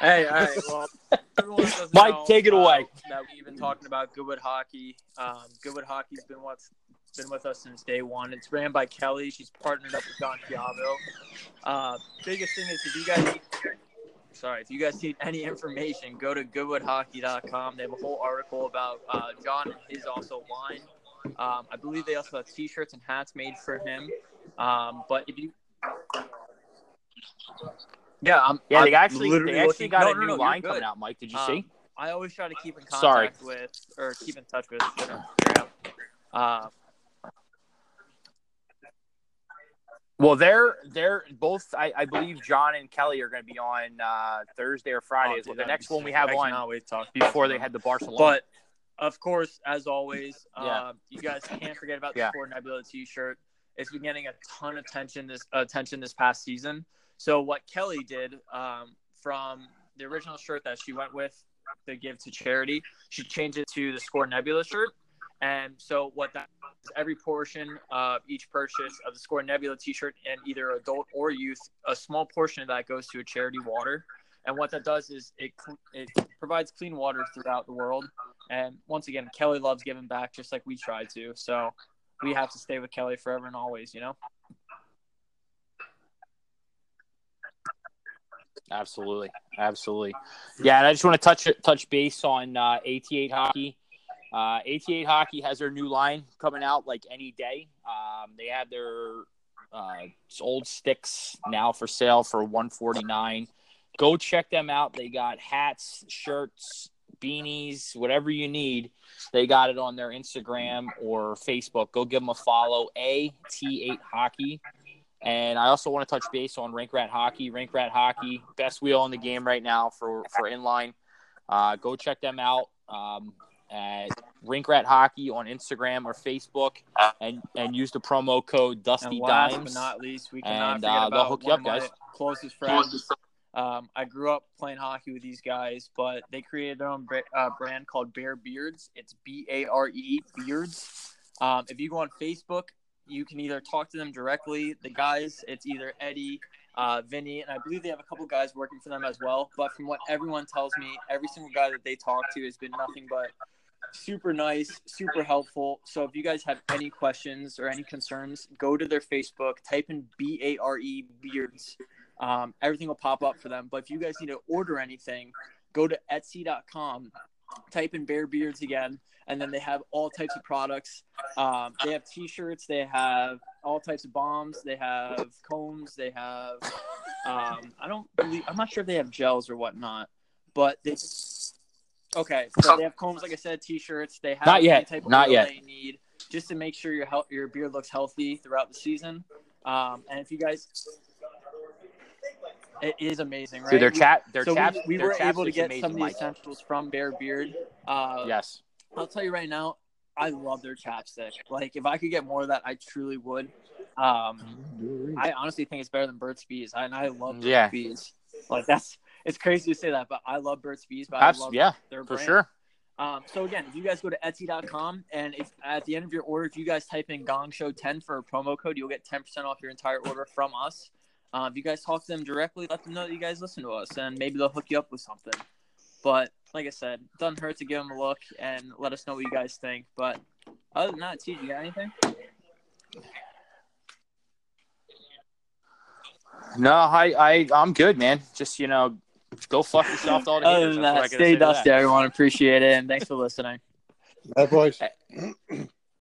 Hey, all right. Well, Mike, take it uh, away. That we've been talking about Goodwood Hockey. Um, Goodwood Hockey's been what's been with us since day one. It's ran by Kelly. She's partnered up with Don Chiavo. Uh, biggest thing is if you guys, need, sorry, if you guys need any information, go to goodwood hockey dot com. They have a whole article about uh, John and his also line. Um, I believe they also have T-shirts and hats made for him. Um, but if you Yeah, I'm, yeah. I'm they actually, they actually got no, a new no, no, line coming out, Mike. Did you um, see? I always try to keep in contact Sorry. with or keep in touch with. Uh, well, they're they're both. I, I believe John and Kelly are going to be on uh, Thursday or Friday. Well, the next one we have on before they had the Barcelona. But of course, as always, yeah. uh, you guys can't forget about the yeah. Score Nebula T-shirt. It's been getting a ton of attention this uh, attention this past season. So what Kelly did um, from the original shirt that she went with to give to charity, she changed it to the Score Nebula shirt. And so what that is, every portion of each purchase of the Score Nebula t-shirt and either adult or youth, a small portion of that goes to a charity water. And what that does is it it provides clean water throughout the world. And once again, Kelly loves giving back just like we try to. So we have to stay with Kelly forever and always, you know? Absolutely. Absolutely. Yeah, and I just want to touch touch base on uh, A T eight Hockey. Uh, A T eight Hockey has their new line coming out like any day. Um, they have their uh, old sticks now for sale for one forty-nine. Go check them out. They got hats, shirts, beanies, whatever you need. They got it on their Instagram or Facebook. Go give them a follow, A T eight Hockey. And I also want to touch base on Rink Rat Hockey. Rink Rat Hockey, best wheel in the game right now for, for inline. Uh, go check them out. Um, at Rink Rat Hockey on Instagram or Facebook, and, and use the promo code Dusty Dimes. And last but not least, we cannot and, forget uh, about hook you one up, of guys. My closest friends. Um, I grew up playing hockey with these guys, but they created their own uh, brand called Bare Beards. It's B A R E, Beards. Um, if you go on Facebook, you can either talk to them directly. The guys, it's either Eddie, uh, Vinny, and I believe they have a couple guys working for them as well. But from what everyone tells me, every single guy that they talk to has been nothing but super nice, super helpful. So if you guys have any questions or any concerns, go to their Facebook, type in B A R E, Beards. Um, everything will pop up for them. But if you guys need to order anything, go to Etsy dot com, type in Bare Beards again, and then they have all types of products. Um, they have T-shirts. They have all types of bombs. They have combs. They have um, – I don't believe – I'm not sure if they have gels or whatnot, but they – Okay, so they have combs, like I said, T-shirts. They have not yet, any type of not yet. They need just to make sure your health, your beard looks healthy throughout the season. Um, and if you guys, it is amazing, right? Dude, their chat, their so chaps, we, we their were able to get amazing, some of the essentials from Bare Beard. Uh, yes, I'll tell you right now, I love their chapstick. Like, if I could get more of that, I truly would. Um, I honestly think it's better than Burt's Bees, and I love Burt's yeah. Bees. Like that's. It's crazy to say that, but I love Burt's Bees. But I love yeah, their brand. For sure. Um, so, again, if you guys go to Etsy dot com, and if at the end of your order, if you guys type in Gong Show ten for a promo code, you'll get ten percent off your entire order from us. Uh, if you guys talk to them directly, let them know that you guys listen to us, and maybe they'll hook you up with something. But, like I said, it doesn't hurt to give them a look and let us know what you guys think. But other than that, T, do you got anything? No, I, I, I'm good, man. Just, you know, go fuck yourself to all the Other than that, stay dusty, everyone. Appreciate it, and thanks for listening. Bye, boys.